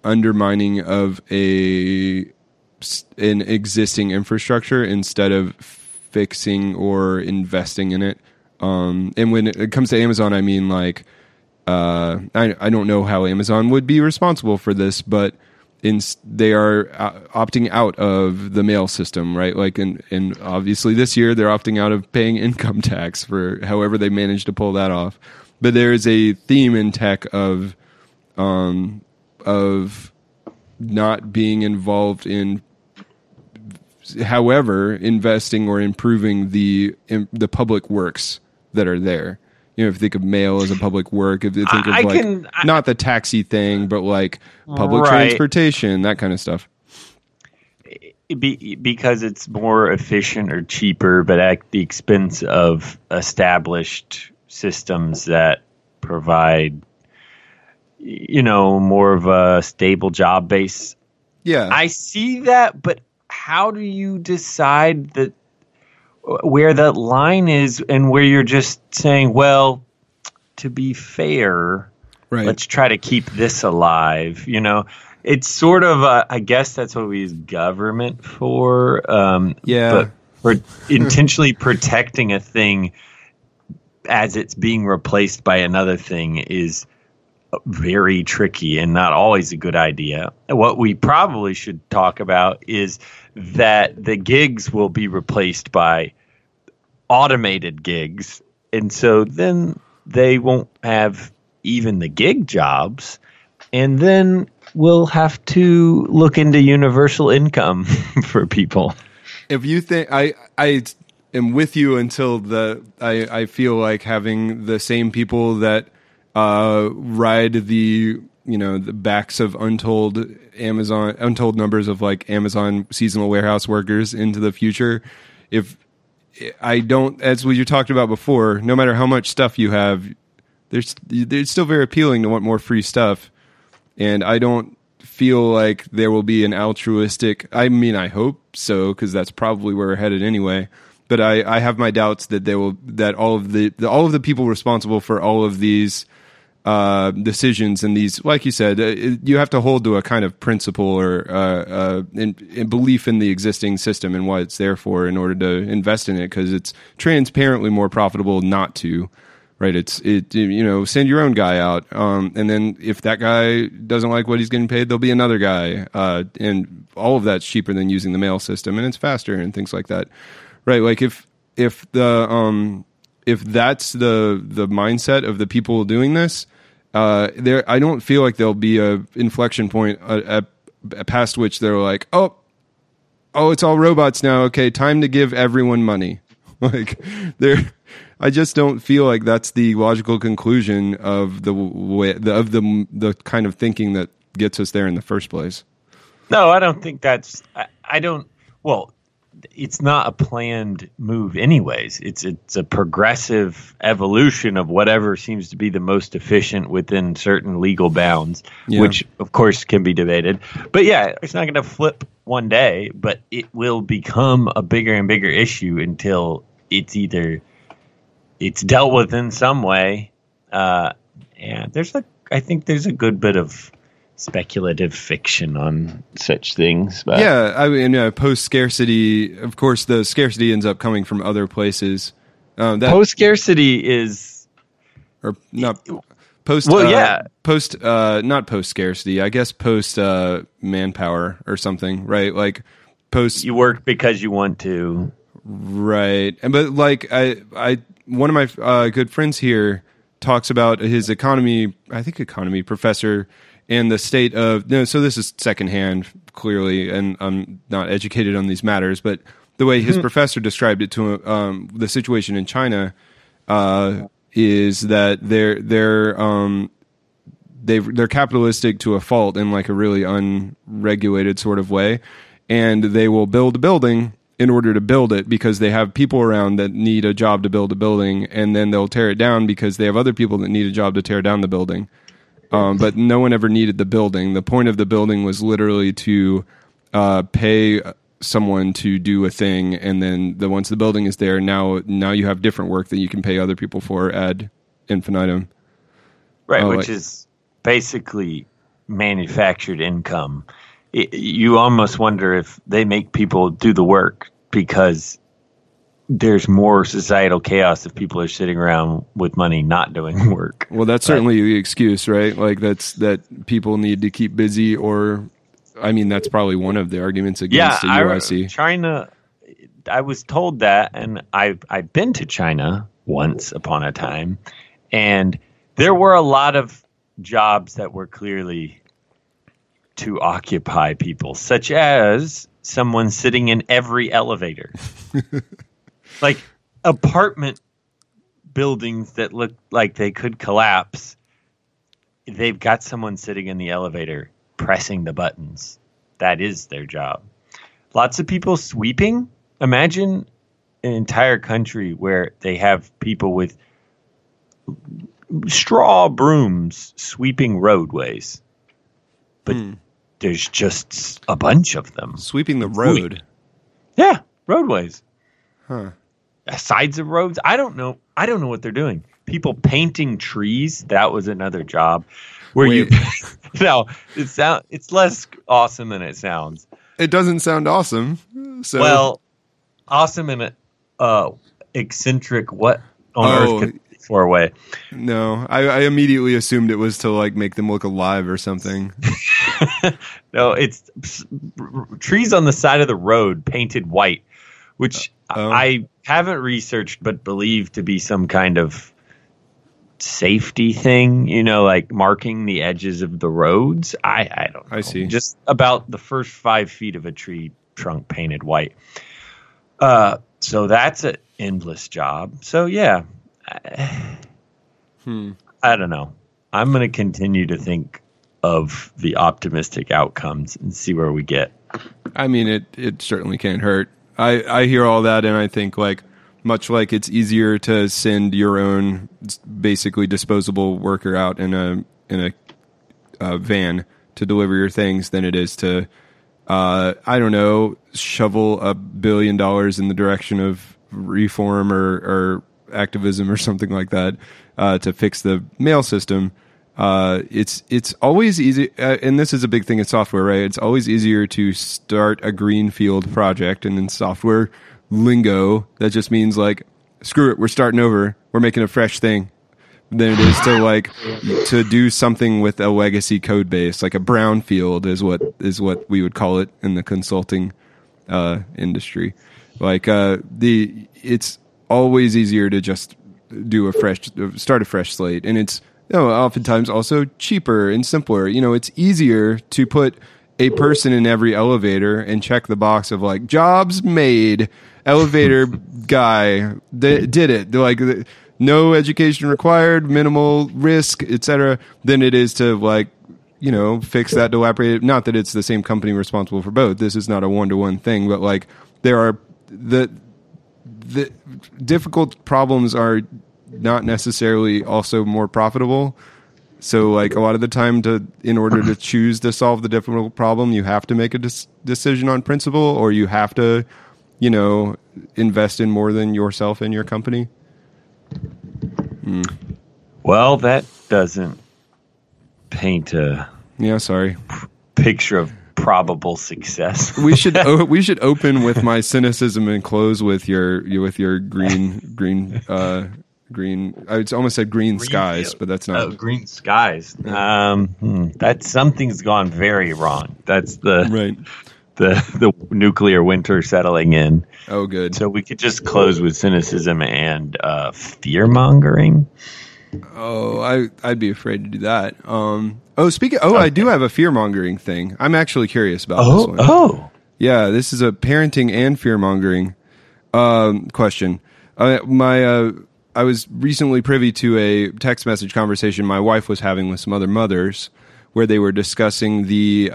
undermining of an existing infrastructure instead of fixing or investing in it. And when it comes to Amazon, I mean, like I don't know how Amazon would be responsible for this, but they are opting out of the mail system, right? Like, and obviously this year they're opting out of paying income tax for however they managed to pull that off. But there is a theme in tech of not being involved in, however, investing or improving the public works that are there. You know, if you think of mail as a public work, if you think of not the taxi thing, but like public transportation, that kind of stuff. Because it's more efficient or cheaper, but at the expense of established systems that provide you know, more of a stable job base. Yeah. I see that, but how do you decide that where that line is and where you're just saying, well, to be fair, right, let's try to keep this alive, you know? It's sort of, I guess that's what we use government for. But for intentionally protecting a thing as it's being replaced by another thing is very tricky and not always a good idea. What we probably should talk about is that the gigs will be replaced by automated gigs. And so then they won't have even the gig jobs. And then we'll have to look into universal income for people. If you think I am with you until I feel like having the same people that ride the, you know, the backs of untold numbers of like Amazon seasonal warehouse workers into the future. If I don't, as you talked about before, no matter how much stuff you have, it's still very appealing to want more free stuff. And I don't feel like there will be an altruistic, I mean, I hope so, because that's probably where we're headed anyway. But I have my doubts that they will, that all of the people responsible for all of these decisions and these, like you said, you have to hold to a kind of principle or in belief in the existing system and what it's there for in order to invest in it, because it's transparently more profitable not to. Right, you know, send your own guy out, and then if that guy doesn't like what he's getting paid, there'll be another guy, and all of that's cheaper than using the mail system, and it's faster and things like that. Right, like if that's the mindset of the people doing this, there I don't feel like there'll be a inflection point past which they're like, oh, it's all robots now. Okay, time to give everyone money. Like they're. I just don't feel like that's the logical conclusion of the way, the kind of thinking that gets us there in the first place. No, I don't think that's. Well, it's not a planned move, anyways. It's a progressive evolution of whatever seems to be the most efficient within certain legal bounds, which of course can be debated. But yeah, it's not going to flip one day, but it will become a bigger and bigger issue until it's either. It's dealt with in some way. And I think there's a good bit of speculative fiction on such things. But. Yeah, I mean, post-scarcity, of course, the scarcity ends up coming from other places. Post-scarcity is... Or not... Post, well, yeah. Post, not post-scarcity, I guess post-manpower or something, right? Like, post... You work because you want to. Right. But, like, I one of my good friends here talks about his economy professor and the state of so this is secondhand clearly, and I'm not educated on these matters, but the way his professor described it to the situation in China is that they're capitalistic to a fault in like a really unregulated sort of way, and they will build a building in order to build it because they have people around that need a job to build a building, and then they'll tear it down because they have other people that need a job to tear down the building. But no one ever needed the building. The point of the building was literally to pay someone to do a thing, and then once the building is there, now you have different work that you can pay other people for ad infinitum. Right, which is basically manufactured income. You almost wonder if they make people do the work because there's more societal chaos if people are sitting around with money not doing work. Well, that's certainly the excuse, right? Like that people need to keep busy, or I mean, that's probably one of the arguments against the UIC. China. I was told that, and I've been to China once upon a time, and there were a lot of jobs that were clearly to occupy people, such as someone sitting in every elevator, like apartment buildings that look like they could collapse. They've got someone sitting in the elevator pressing the buttons. That is their job. Lots of people sweeping. Imagine an entire country where they have people with straw brooms sweeping roadways. But there's just a bunch of them. Sweeping the road? Yeah, roadways. Huh. Sides of roads? I don't know. I don't know what they're doing. People painting trees? That was another job. Where no, it's less awesome than it sounds. It doesn't sound awesome. So. Well, awesome in an eccentric what on earth could be for a way. No, I immediately assumed it was to like make them look alive or something. No, it's trees on the side of the road painted white, which I haven't researched but believe to be some kind of safety thing, you know, like marking the edges of the roads. I don't know. I see. Just about the first 5 feet of a tree trunk painted white. So that's an endless job. So, yeah. I don't know. I'm going to continue to think of the optimistic outcomes and see where we get. I mean, it certainly can't hurt. I hear all that, and I think, like, much like it's easier to send your own basically disposable worker out in a van to deliver your things than it is to, I don't know, shovel $1 billion in the direction of reform or activism or something like that to fix the mail system. It's always easy, and this is a big thing in software, right? It's always easier to start a greenfield project, and in software lingo, that just means like, screw it, we're starting over, we're making a fresh thing, than it is to like to do something with a legacy code base, like a brownfield is what we would call it in the consulting industry. Like it's always easier to just start a fresh slate, and it's oftentimes also cheaper and simpler. You know, it's easier to put a person in every elevator and check the box of like jobs made. Elevator guy did it. They're like no education required, minimal risk, etc. Than it is to like fix that dilapidated. Not that it's the same company responsible for both. This is not a one-to-one thing, but like there are the difficult problems are not necessarily also more profitable. So like a lot of the time in order to choose to solve the difficult problem, you have to make a decision on principle, or you have to invest in more than yourself and your company. Well, that doesn't paint a picture of probable success. we should open with my cynicism and close with your green. I almost said green skies, field. But that's not green skies. That something's gone very wrong. That's the right. The nuclear winter settling in. Oh, good. So we could just close with cynicism and fear-mongering. Oh, I'd be afraid to do that. I do have a fear-mongering thing. I'm actually curious about this one. Oh. Yeah, this is a parenting and fear-mongering question. I was recently privy to a text message conversation my wife was having with some other mothers, where they were discussing the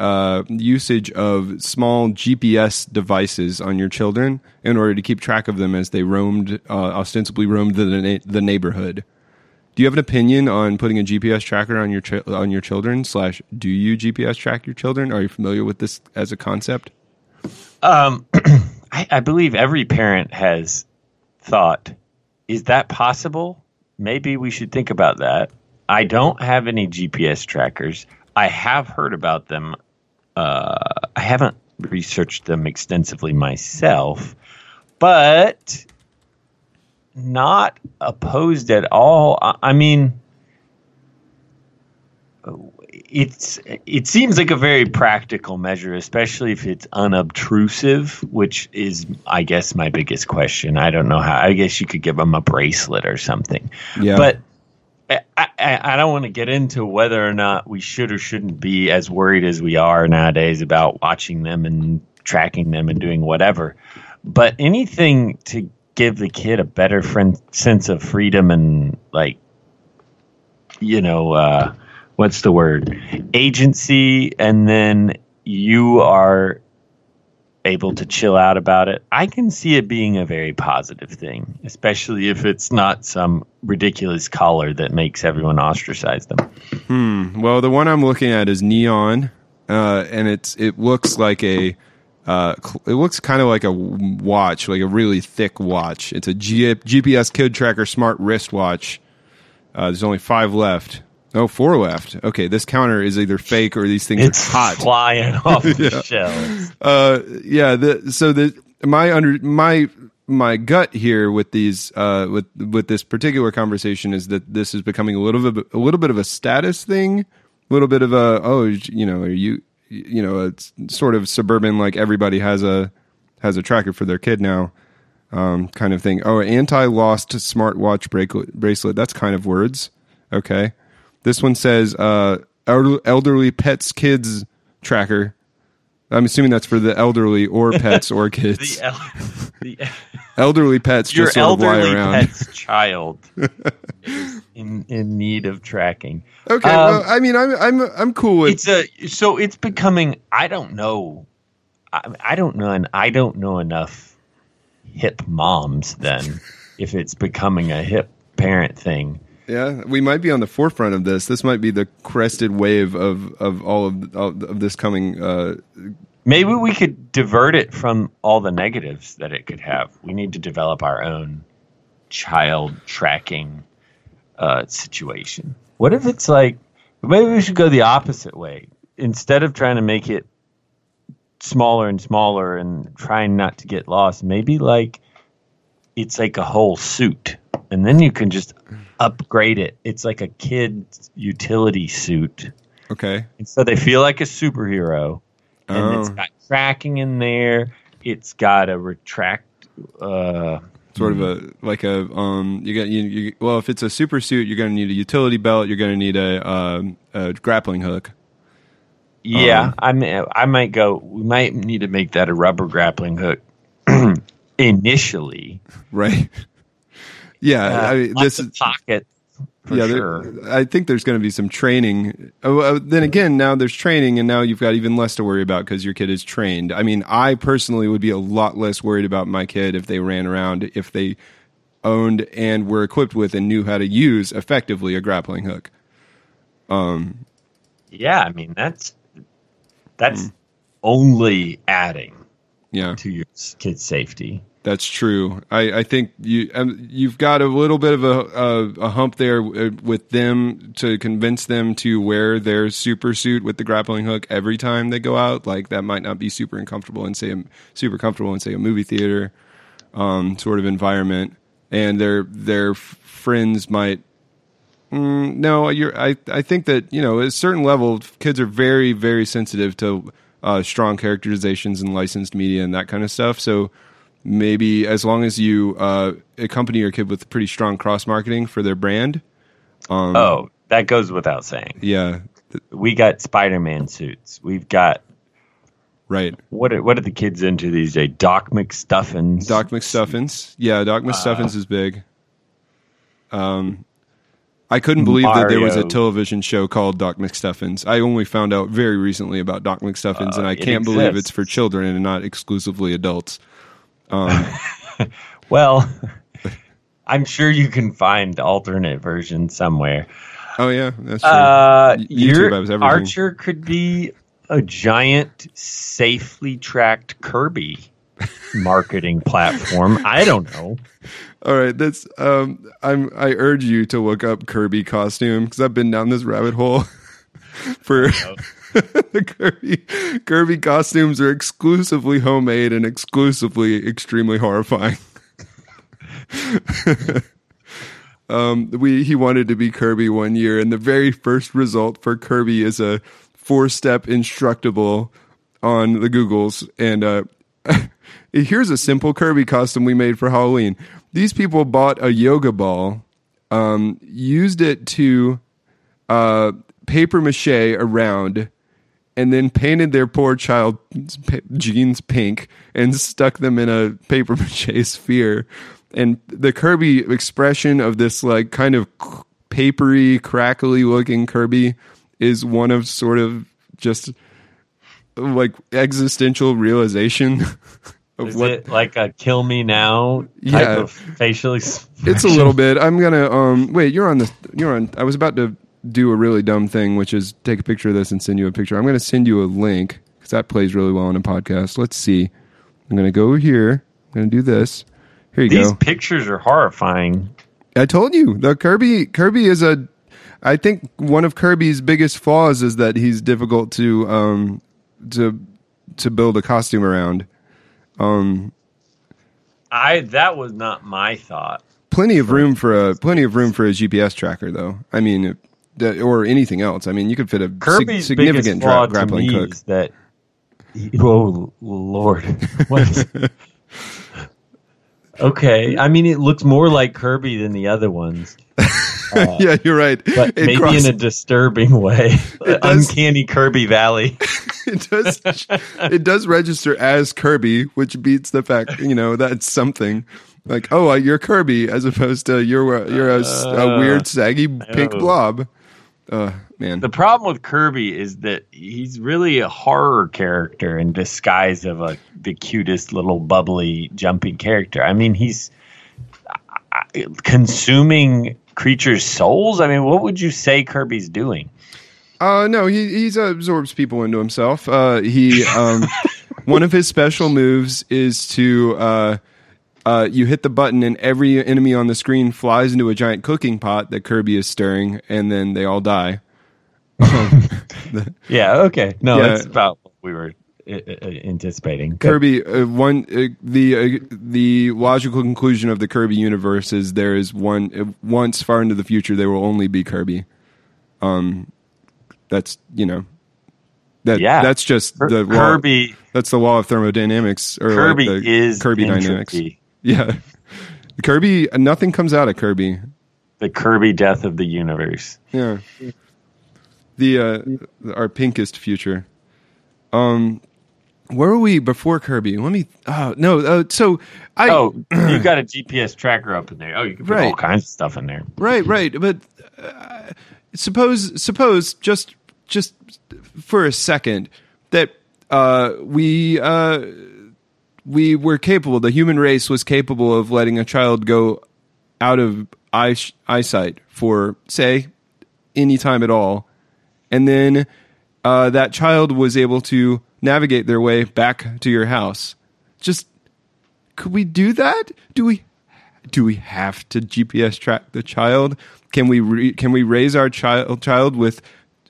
usage of small GPS devices on your children in order to keep track of them as they ostensibly roamed the neighborhood. Do you have an opinion on putting a GPS tracker on your children? / do you GPS track your children? Are you familiar with this as a concept? I believe every parent has thought, is that possible? Maybe we should think about that. I don't have any GPS trackers. I have heard about them. I haven't researched them extensively myself, but not opposed at all. I mean, it seems like a very practical measure, especially if it's unobtrusive, which is, I guess, my biggest question. I don't know how. I guess you could give them a bracelet or something. Yeah. But I don't want to get into whether or not we should or shouldn't be as worried as we are nowadays about watching them and tracking them and doing whatever. But anything to give the kid a better sense of freedom and, like, what's the word? Agency, and then you are able to chill out about it, I can see it being a very positive thing, especially if it's not some ridiculous collar that makes everyone ostracize them. Well, the one I'm looking at is neon, and it looks like a it looks kind of like a watch, like a really thick watch. It's a GPS code tracker smart wristwatch. There's only 5 left. Oh, 4 left. Okay, this counter is either fake or these things are hot. Flying off the shelves. My gut here with these with this particular conversation is that this is becoming a little bit of a status thing, a little bit of a it's sort of suburban, like everybody has a tracker for their kid now, kind of thing. Oh, anti-lost smartwatch bracelet. That's kind of words. Okay. This one says elderly pets kids tracker. I'm assuming that's for the elderly or pets or kids. Elderly pets just sort of lie around. Your elderly pet's child is in need of tracking. Okay, I'm cool with so it's becoming. I don't know enough hip moms then if it's becoming a hip parent thing. Yeah, we might be on the forefront of this. This might be the crested wave of all of this coming. Maybe we could divert it from all the negatives that it could have. We need to develop our own child tracking situation. What if it's like, maybe we should go the opposite way. Instead of trying to make it smaller and smaller and trying not to get lost, maybe like it's like a whole suit. And then you can just upgrade it. It's like a kid's utility suit. Okay. And so they feel like a superhero. And It's got tracking in there. It's got a if it's a super suit, you're going to need a utility belt. You're going to need a grappling hook. Yeah. We might need to make that a rubber grappling hook initially. Right. Yeah, this is pocket. Sure. I think there's going to be some training. Then again, now there's training, and now you've got even less to worry about because your kid is trained. I mean, I personally would be a lot less worried about my kid if they ran around, if they owned and were equipped with and knew how to use effectively a grappling hook. Yeah, I mean that's only adding to your kid's safety. That's true. I think you've got a little bit of a hump there with them to convince them to wear their super suit with the grappling hook every time they go out. Like that might not be super comfortable in say a movie theater sort of environment, and their friends might. I think that at a certain level, kids are very very sensitive to strong characterizations and licensed media and that kind of stuff. So. Maybe as long as you accompany your kid with pretty strong cross-marketing for their brand. That goes without saying. Yeah. We got Spider-Man suits. We've got... Right. What are the kids into these days? Doc McStuffins. Yeah, Doc McStuffins is big. I couldn't believe that there was a television show called Doc McStuffins. I only found out very recently about Doc McStuffins, and I can't believe it's for children and not exclusively adults. Well, I'm sure you can find alternate versions somewhere. Oh yeah, that's true. Your Archer could be a giant, safely tracked Kirby marketing platform. I don't know. All right, that's. I urge you to look up Kirby costume because I've been down this rabbit hole for. The Kirby costumes are exclusively homemade and exclusively extremely horrifying. He wanted to be Kirby one year, and the very first result for Kirby is a 4-step instructable on the Googles. And here's a simple Kirby costume we made for Halloween. These people bought a yoga ball, used it to paper mache around. And then painted their poor child's jeans pink and stuck them in a paper mache sphere. And the Kirby expression of this, like, kind of papery, crackly looking Kirby is one of sort of just like existential realization of is what it like a kill me now type of facial expression? It's a little bit. I'm gonna wait. You're on. I was about to do a really dumb thing, which is take a picture of this and send you a picture. I'm gonna send you a link because that plays really well on a podcast. Let's see. I'm gonna go here. I'm gonna do this. Here you go. These pictures are horrifying. I told you the Kirby is a. I think one of Kirby's biggest flaws is that he's difficult to build a costume around. That was not my thought. Plenty of room for a GPS tracker, though. I mean, or anything else. I mean, you could fit a Kirby's significant grappling hook. That oh Lord, what? Okay, I mean, it looks more like Kirby than the other ones. Yeah, you're right. But maybe in a disturbing way. Uncanny Kirby Valley. It does register as Kirby, which beats the fact, that's something. Like, oh, you're Kirby, as opposed to you're a weird, saggy pink blob. Man. The problem with Kirby is that he's really a horror character in disguise of the cutest little bubbly jumping character. I mean, he's consuming creatures' souls. I mean, what would you say Kirby's doing? No, he absorbs people into himself. One of his special moves is to you hit the button and every enemy on the screen flies into a giant cooking pot that Kirby is stirring, and then they all die. That's about what we were anticipating. Kirby, the logical conclusion of the Kirby universe is there is one. Once far into the future, there will only be Kirby. That's just the Kirby. That's the law of thermodynamics. Or Kirby is Kirby dynamics. Yeah, Kirby. Nothing comes out of Kirby. The Kirby death of the universe. Yeah, our pinkest future. Where were we before Kirby? Let me. You got a GPS tracker up in there. Oh, you can put all kinds of stuff in there. Right. But suppose just for a second that we were capable. The human race was capable of letting a child go out of eyesight for say any time at all, and then that child was able to navigate their way back to your house. Just could we do that? Do we have to GPS track the child? Can we raise our child with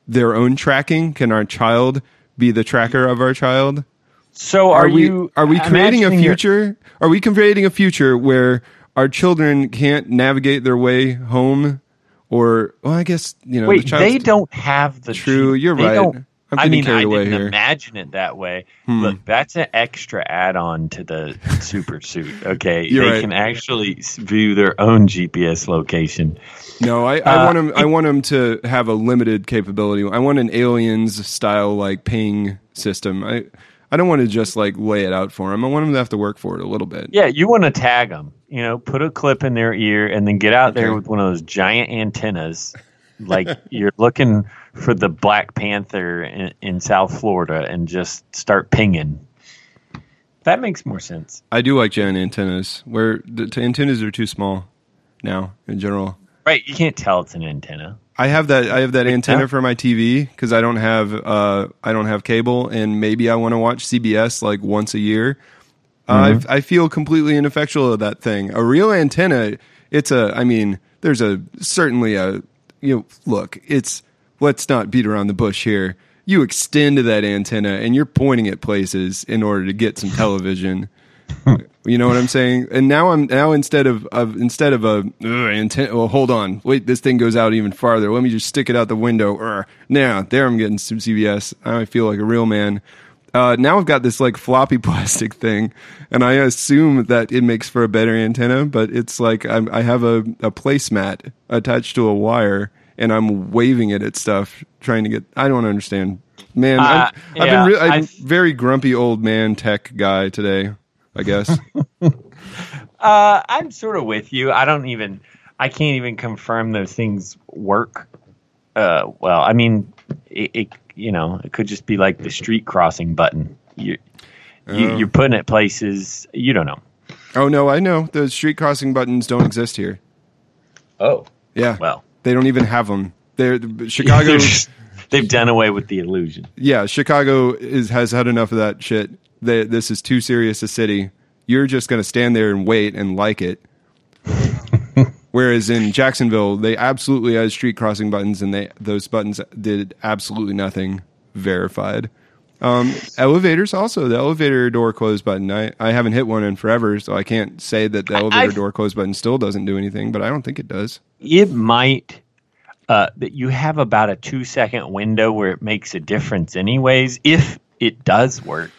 their own tracking? Can our child be the tracker of our child? So are we creating a future? Are we creating a future where our children can't navigate their way home? Or, well, I guess, Wait, the they don't have the... True, you're right. I didn't imagine it that way. Look, that's an extra add-on to the super suit, okay? They can actually view their own GPS location. No, I want them to have a limited capability. I want an Aliens-style, ping system. I don't want to just, lay it out for them. I want them to have to work for it a little bit. Yeah, you want to tag them. Put a clip in their ear and then get out there with one of those giant antennas. You're looking for the Black Panther in South Florida and just start pinging. That makes more sense. I do like giant antennas. Where the antennas are too small now in general. Right, you can't tell it's an antenna. I have that antenna for my TV because I don't have cable, and maybe I want to watch CBS once a year. Mm-hmm. I feel completely ineffectual of that thing. A real antenna, let's not beat around the bush here. You extend to that antenna and you're pointing at places in order to get some television. You know what I'm saying? And now instead of a antenna, well, hold on, wait, this thing goes out even farther. Let me just stick it out the window. Now there I'm getting some CBS. I feel like a real man. Now I've got this floppy plastic thing, and I assume that it makes for a better antenna, but it's I have a placemat attached to a wire, and I'm waving it at stuff, trying to get... I don't understand. Man, I'm a very grumpy old man tech guy today, I guess. I'm sort of with you. I can't even confirm those things work. well, I mean, it you know, it could just be like the street crossing button. You're putting it places you don't know. Oh no, I know. The street crossing buttons don't exist here. Oh yeah, well, they don't even have them. They're Chicago. They've done away with the illusion. Yeah, Chicago has had enough of that shit. This is too serious a city. You're just going to stand there and wait and like it. Whereas in Jacksonville, they absolutely had street crossing buttons, and those buttons did absolutely nothing. Verified. Elevators also. The elevator door close button. I haven't hit one in forever, so I can't say that the elevator door close button still doesn't do anything, but I don't think it does. It might. That you have about a 2-second window where it makes a difference anyways, if it does work.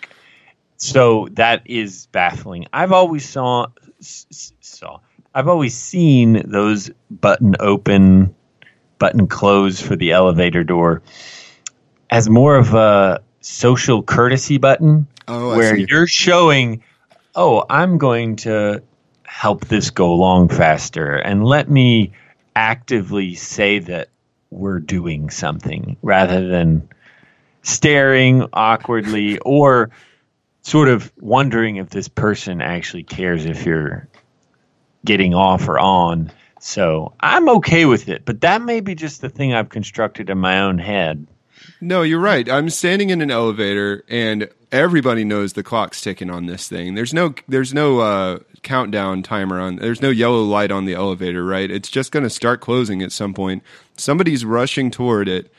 So that is baffling. I've always seen those button open, button close for the elevator door as more of a social courtesy button where you're showing, oh, I'm going to help this go along faster and let me actively say that we're doing something rather than staring awkwardly or sort of wondering if this person actually cares if you're getting off or on. So I'm okay with it, but that may be just the thing I've constructed in my own head. No, you're right. I'm standing in an elevator and everybody knows the clock's ticking on this thing. There's no countdown timer on. There's no yellow light on the elevator, right? It's just going to start closing at some point. Somebody's rushing toward it,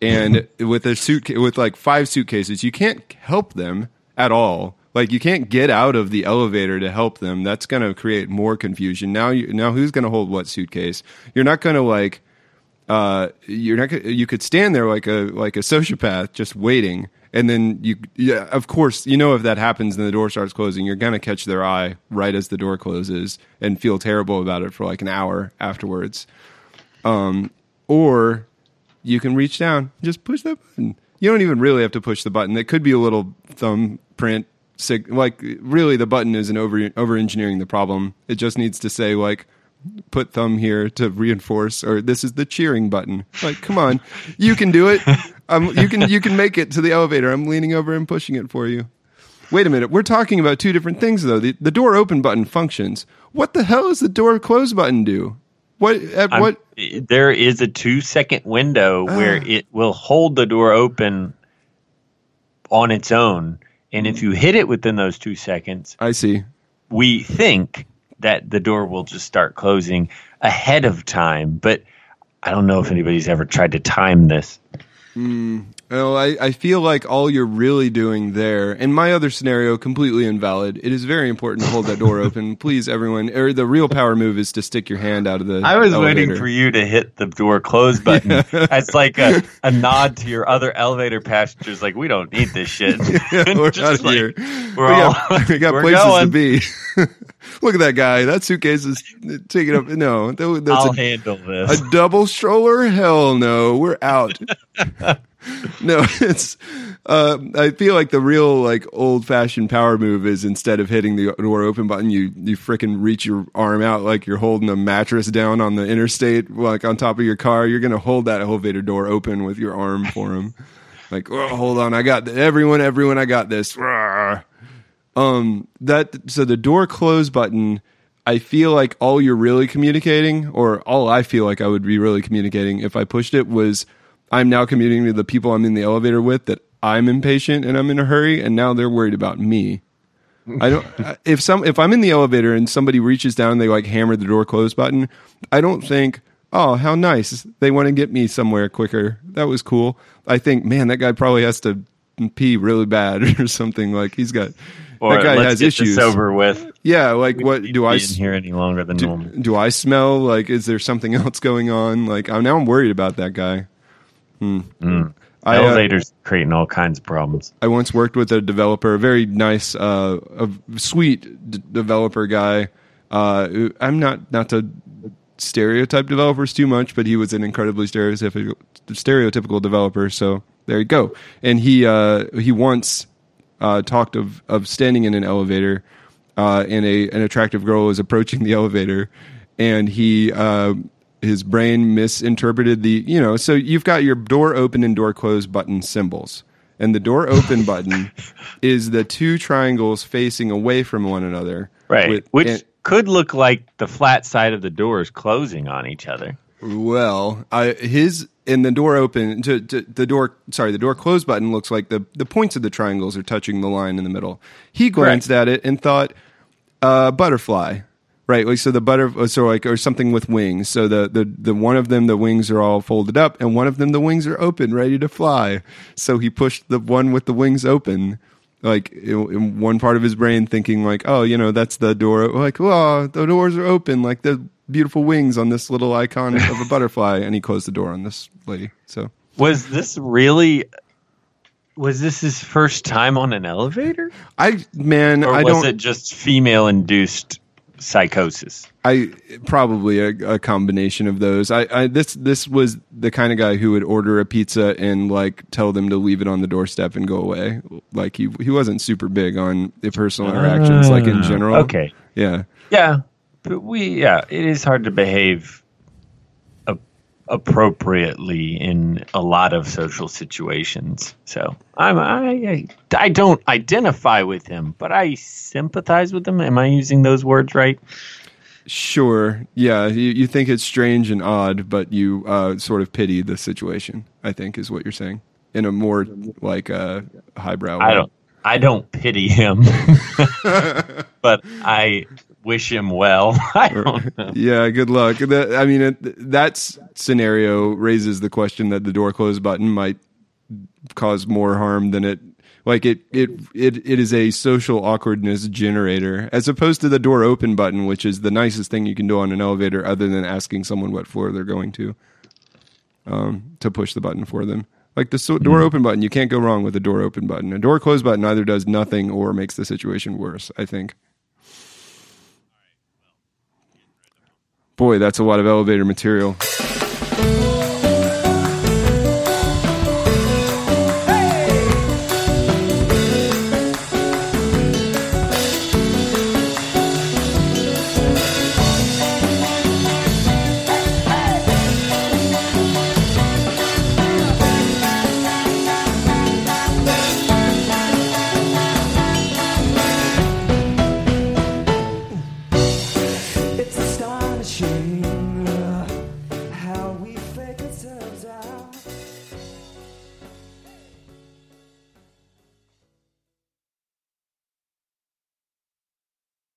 and with like 5 suitcases, you can't help them at all. Like, you can't get out of the elevator to help them. That's going to create more confusion. Now who's going to hold what suitcase? You're not going to like. You could stand there like a sociopath just waiting, and then of course, if that happens and the door starts closing, you're gonna catch their eye right as the door closes and feel terrible about it for like an hour afterwards. Or you can reach down and just push that button. You don't even really have to push the button. It could be a little thumbprint. Like, really, the button isn't over-engineering the problem. It just needs to say like, put thumb here to reinforce, or this is the cheering button. Like, come on, you can do it. You can make it to the elevator. I'm leaning over and pushing it for you. Wait a minute, we're talking about two different things though. The door open button functions. What the hell does the door close button do? There is a 2-second window where it will hold the door open on its own, and if you hit it within those 2 seconds, I see. We think that the door will just start closing ahead of time. But I don't know if anybody's ever tried to time this. Well, I feel like all you're really doing there, and my other scenario, completely invalid. It is very important to hold that door open. Please, everyone, or the real power move is to stick your hand out of the I was elevator. Waiting for you to hit the door close button. Yeah. As like a nod to your other elevator passengers, like, we don't need this shit. Yeah, we're out of like, here. We got places going. To be. Look at that guy. That suitcase is taking up. No, I'll handle this. A double stroller? Hell no. We're out. No, it's. I feel like the real like old-fashioned power move is, instead of hitting the door open button, you frickin' reach your arm out like you're holding a mattress down on the interstate, like on top of your car. You're gonna hold that elevator door open with your arm for him. Like, oh, hold on, I got this. Everyone, I got this. Rawr. So the door close button, I feel like all you're really communicating, or all I feel like I would be really communicating if I pushed it, was I'm now communicating to the people I'm in the elevator with that I'm impatient and I'm in a hurry, and now they're worried about me. I don't. If I'm in the elevator and somebody reaches down and they like hammer the door close button, I don't think, oh, how nice, they want to get me somewhere quicker. That was cool. I think, man, that guy probably has to pee really bad or something. Like, he's got. Or that guy has issues. This over with. Yeah, like, what do I? Be in here any longer than normal? Do I smell? Like, is there something else going on? Like, I'm worried about that guy. Elevators creating all kinds of problems. I once worked with a developer, a very nice, a sweet developer guy. I'm not to stereotype developers too much, but he was an incredibly stereotypical developer. So there you go. And he once. Talked of standing in an elevator, and an attractive girl was approaching the elevator, and he his brain misinterpreted the, you know, so you've got your door open and door close button symbols. And the door open button is the two triangles facing away from one another. Right, which could look like the flat side of the door is closing on each other. Well, the door close button looks like the points of the triangles are touching the line in the middle. He glanced at it and thought, butterfly, right? Like, so or something with wings. So the one of them, the wings are all folded up, and one of them, the wings are open, ready to fly. So he pushed the one with the wings open, like in one part of his brain, thinking like, oh, you know, that's the door. Like, oh, the doors are open, like the beautiful wings on this little icon of a butterfly, and he closed the door on this lady. So was this his first time on an elevator? Was it just female induced psychosis? I probably a combination of those. This was the kind of guy who would order a pizza and like tell them to leave it on the doorstep and go away. Like he wasn't super big on personal interactions, like in general. Okay. Yeah. But it is hard to behave appropriately in a lot of social situations. So I don't identify with him, but I sympathize with him. Am I using those words right? Sure. Yeah. You think it's strange and odd, but you sort of pity the situation, I think is what you're saying, in a more like highbrow way. I don't pity him, but I wish him well. I don't know. Yeah, good luck. That scenario raises the question that the door close button might cause more harm than it. Like it is a social awkwardness generator, as opposed to the door open button, which is the nicest thing you can do on an elevator, other than asking someone what floor they're going to push the button for them. Like the door open button, you can't go wrong with a door open button. A door close button either does nothing or makes the situation worse, I think. Boy, that's a lot of elevator material.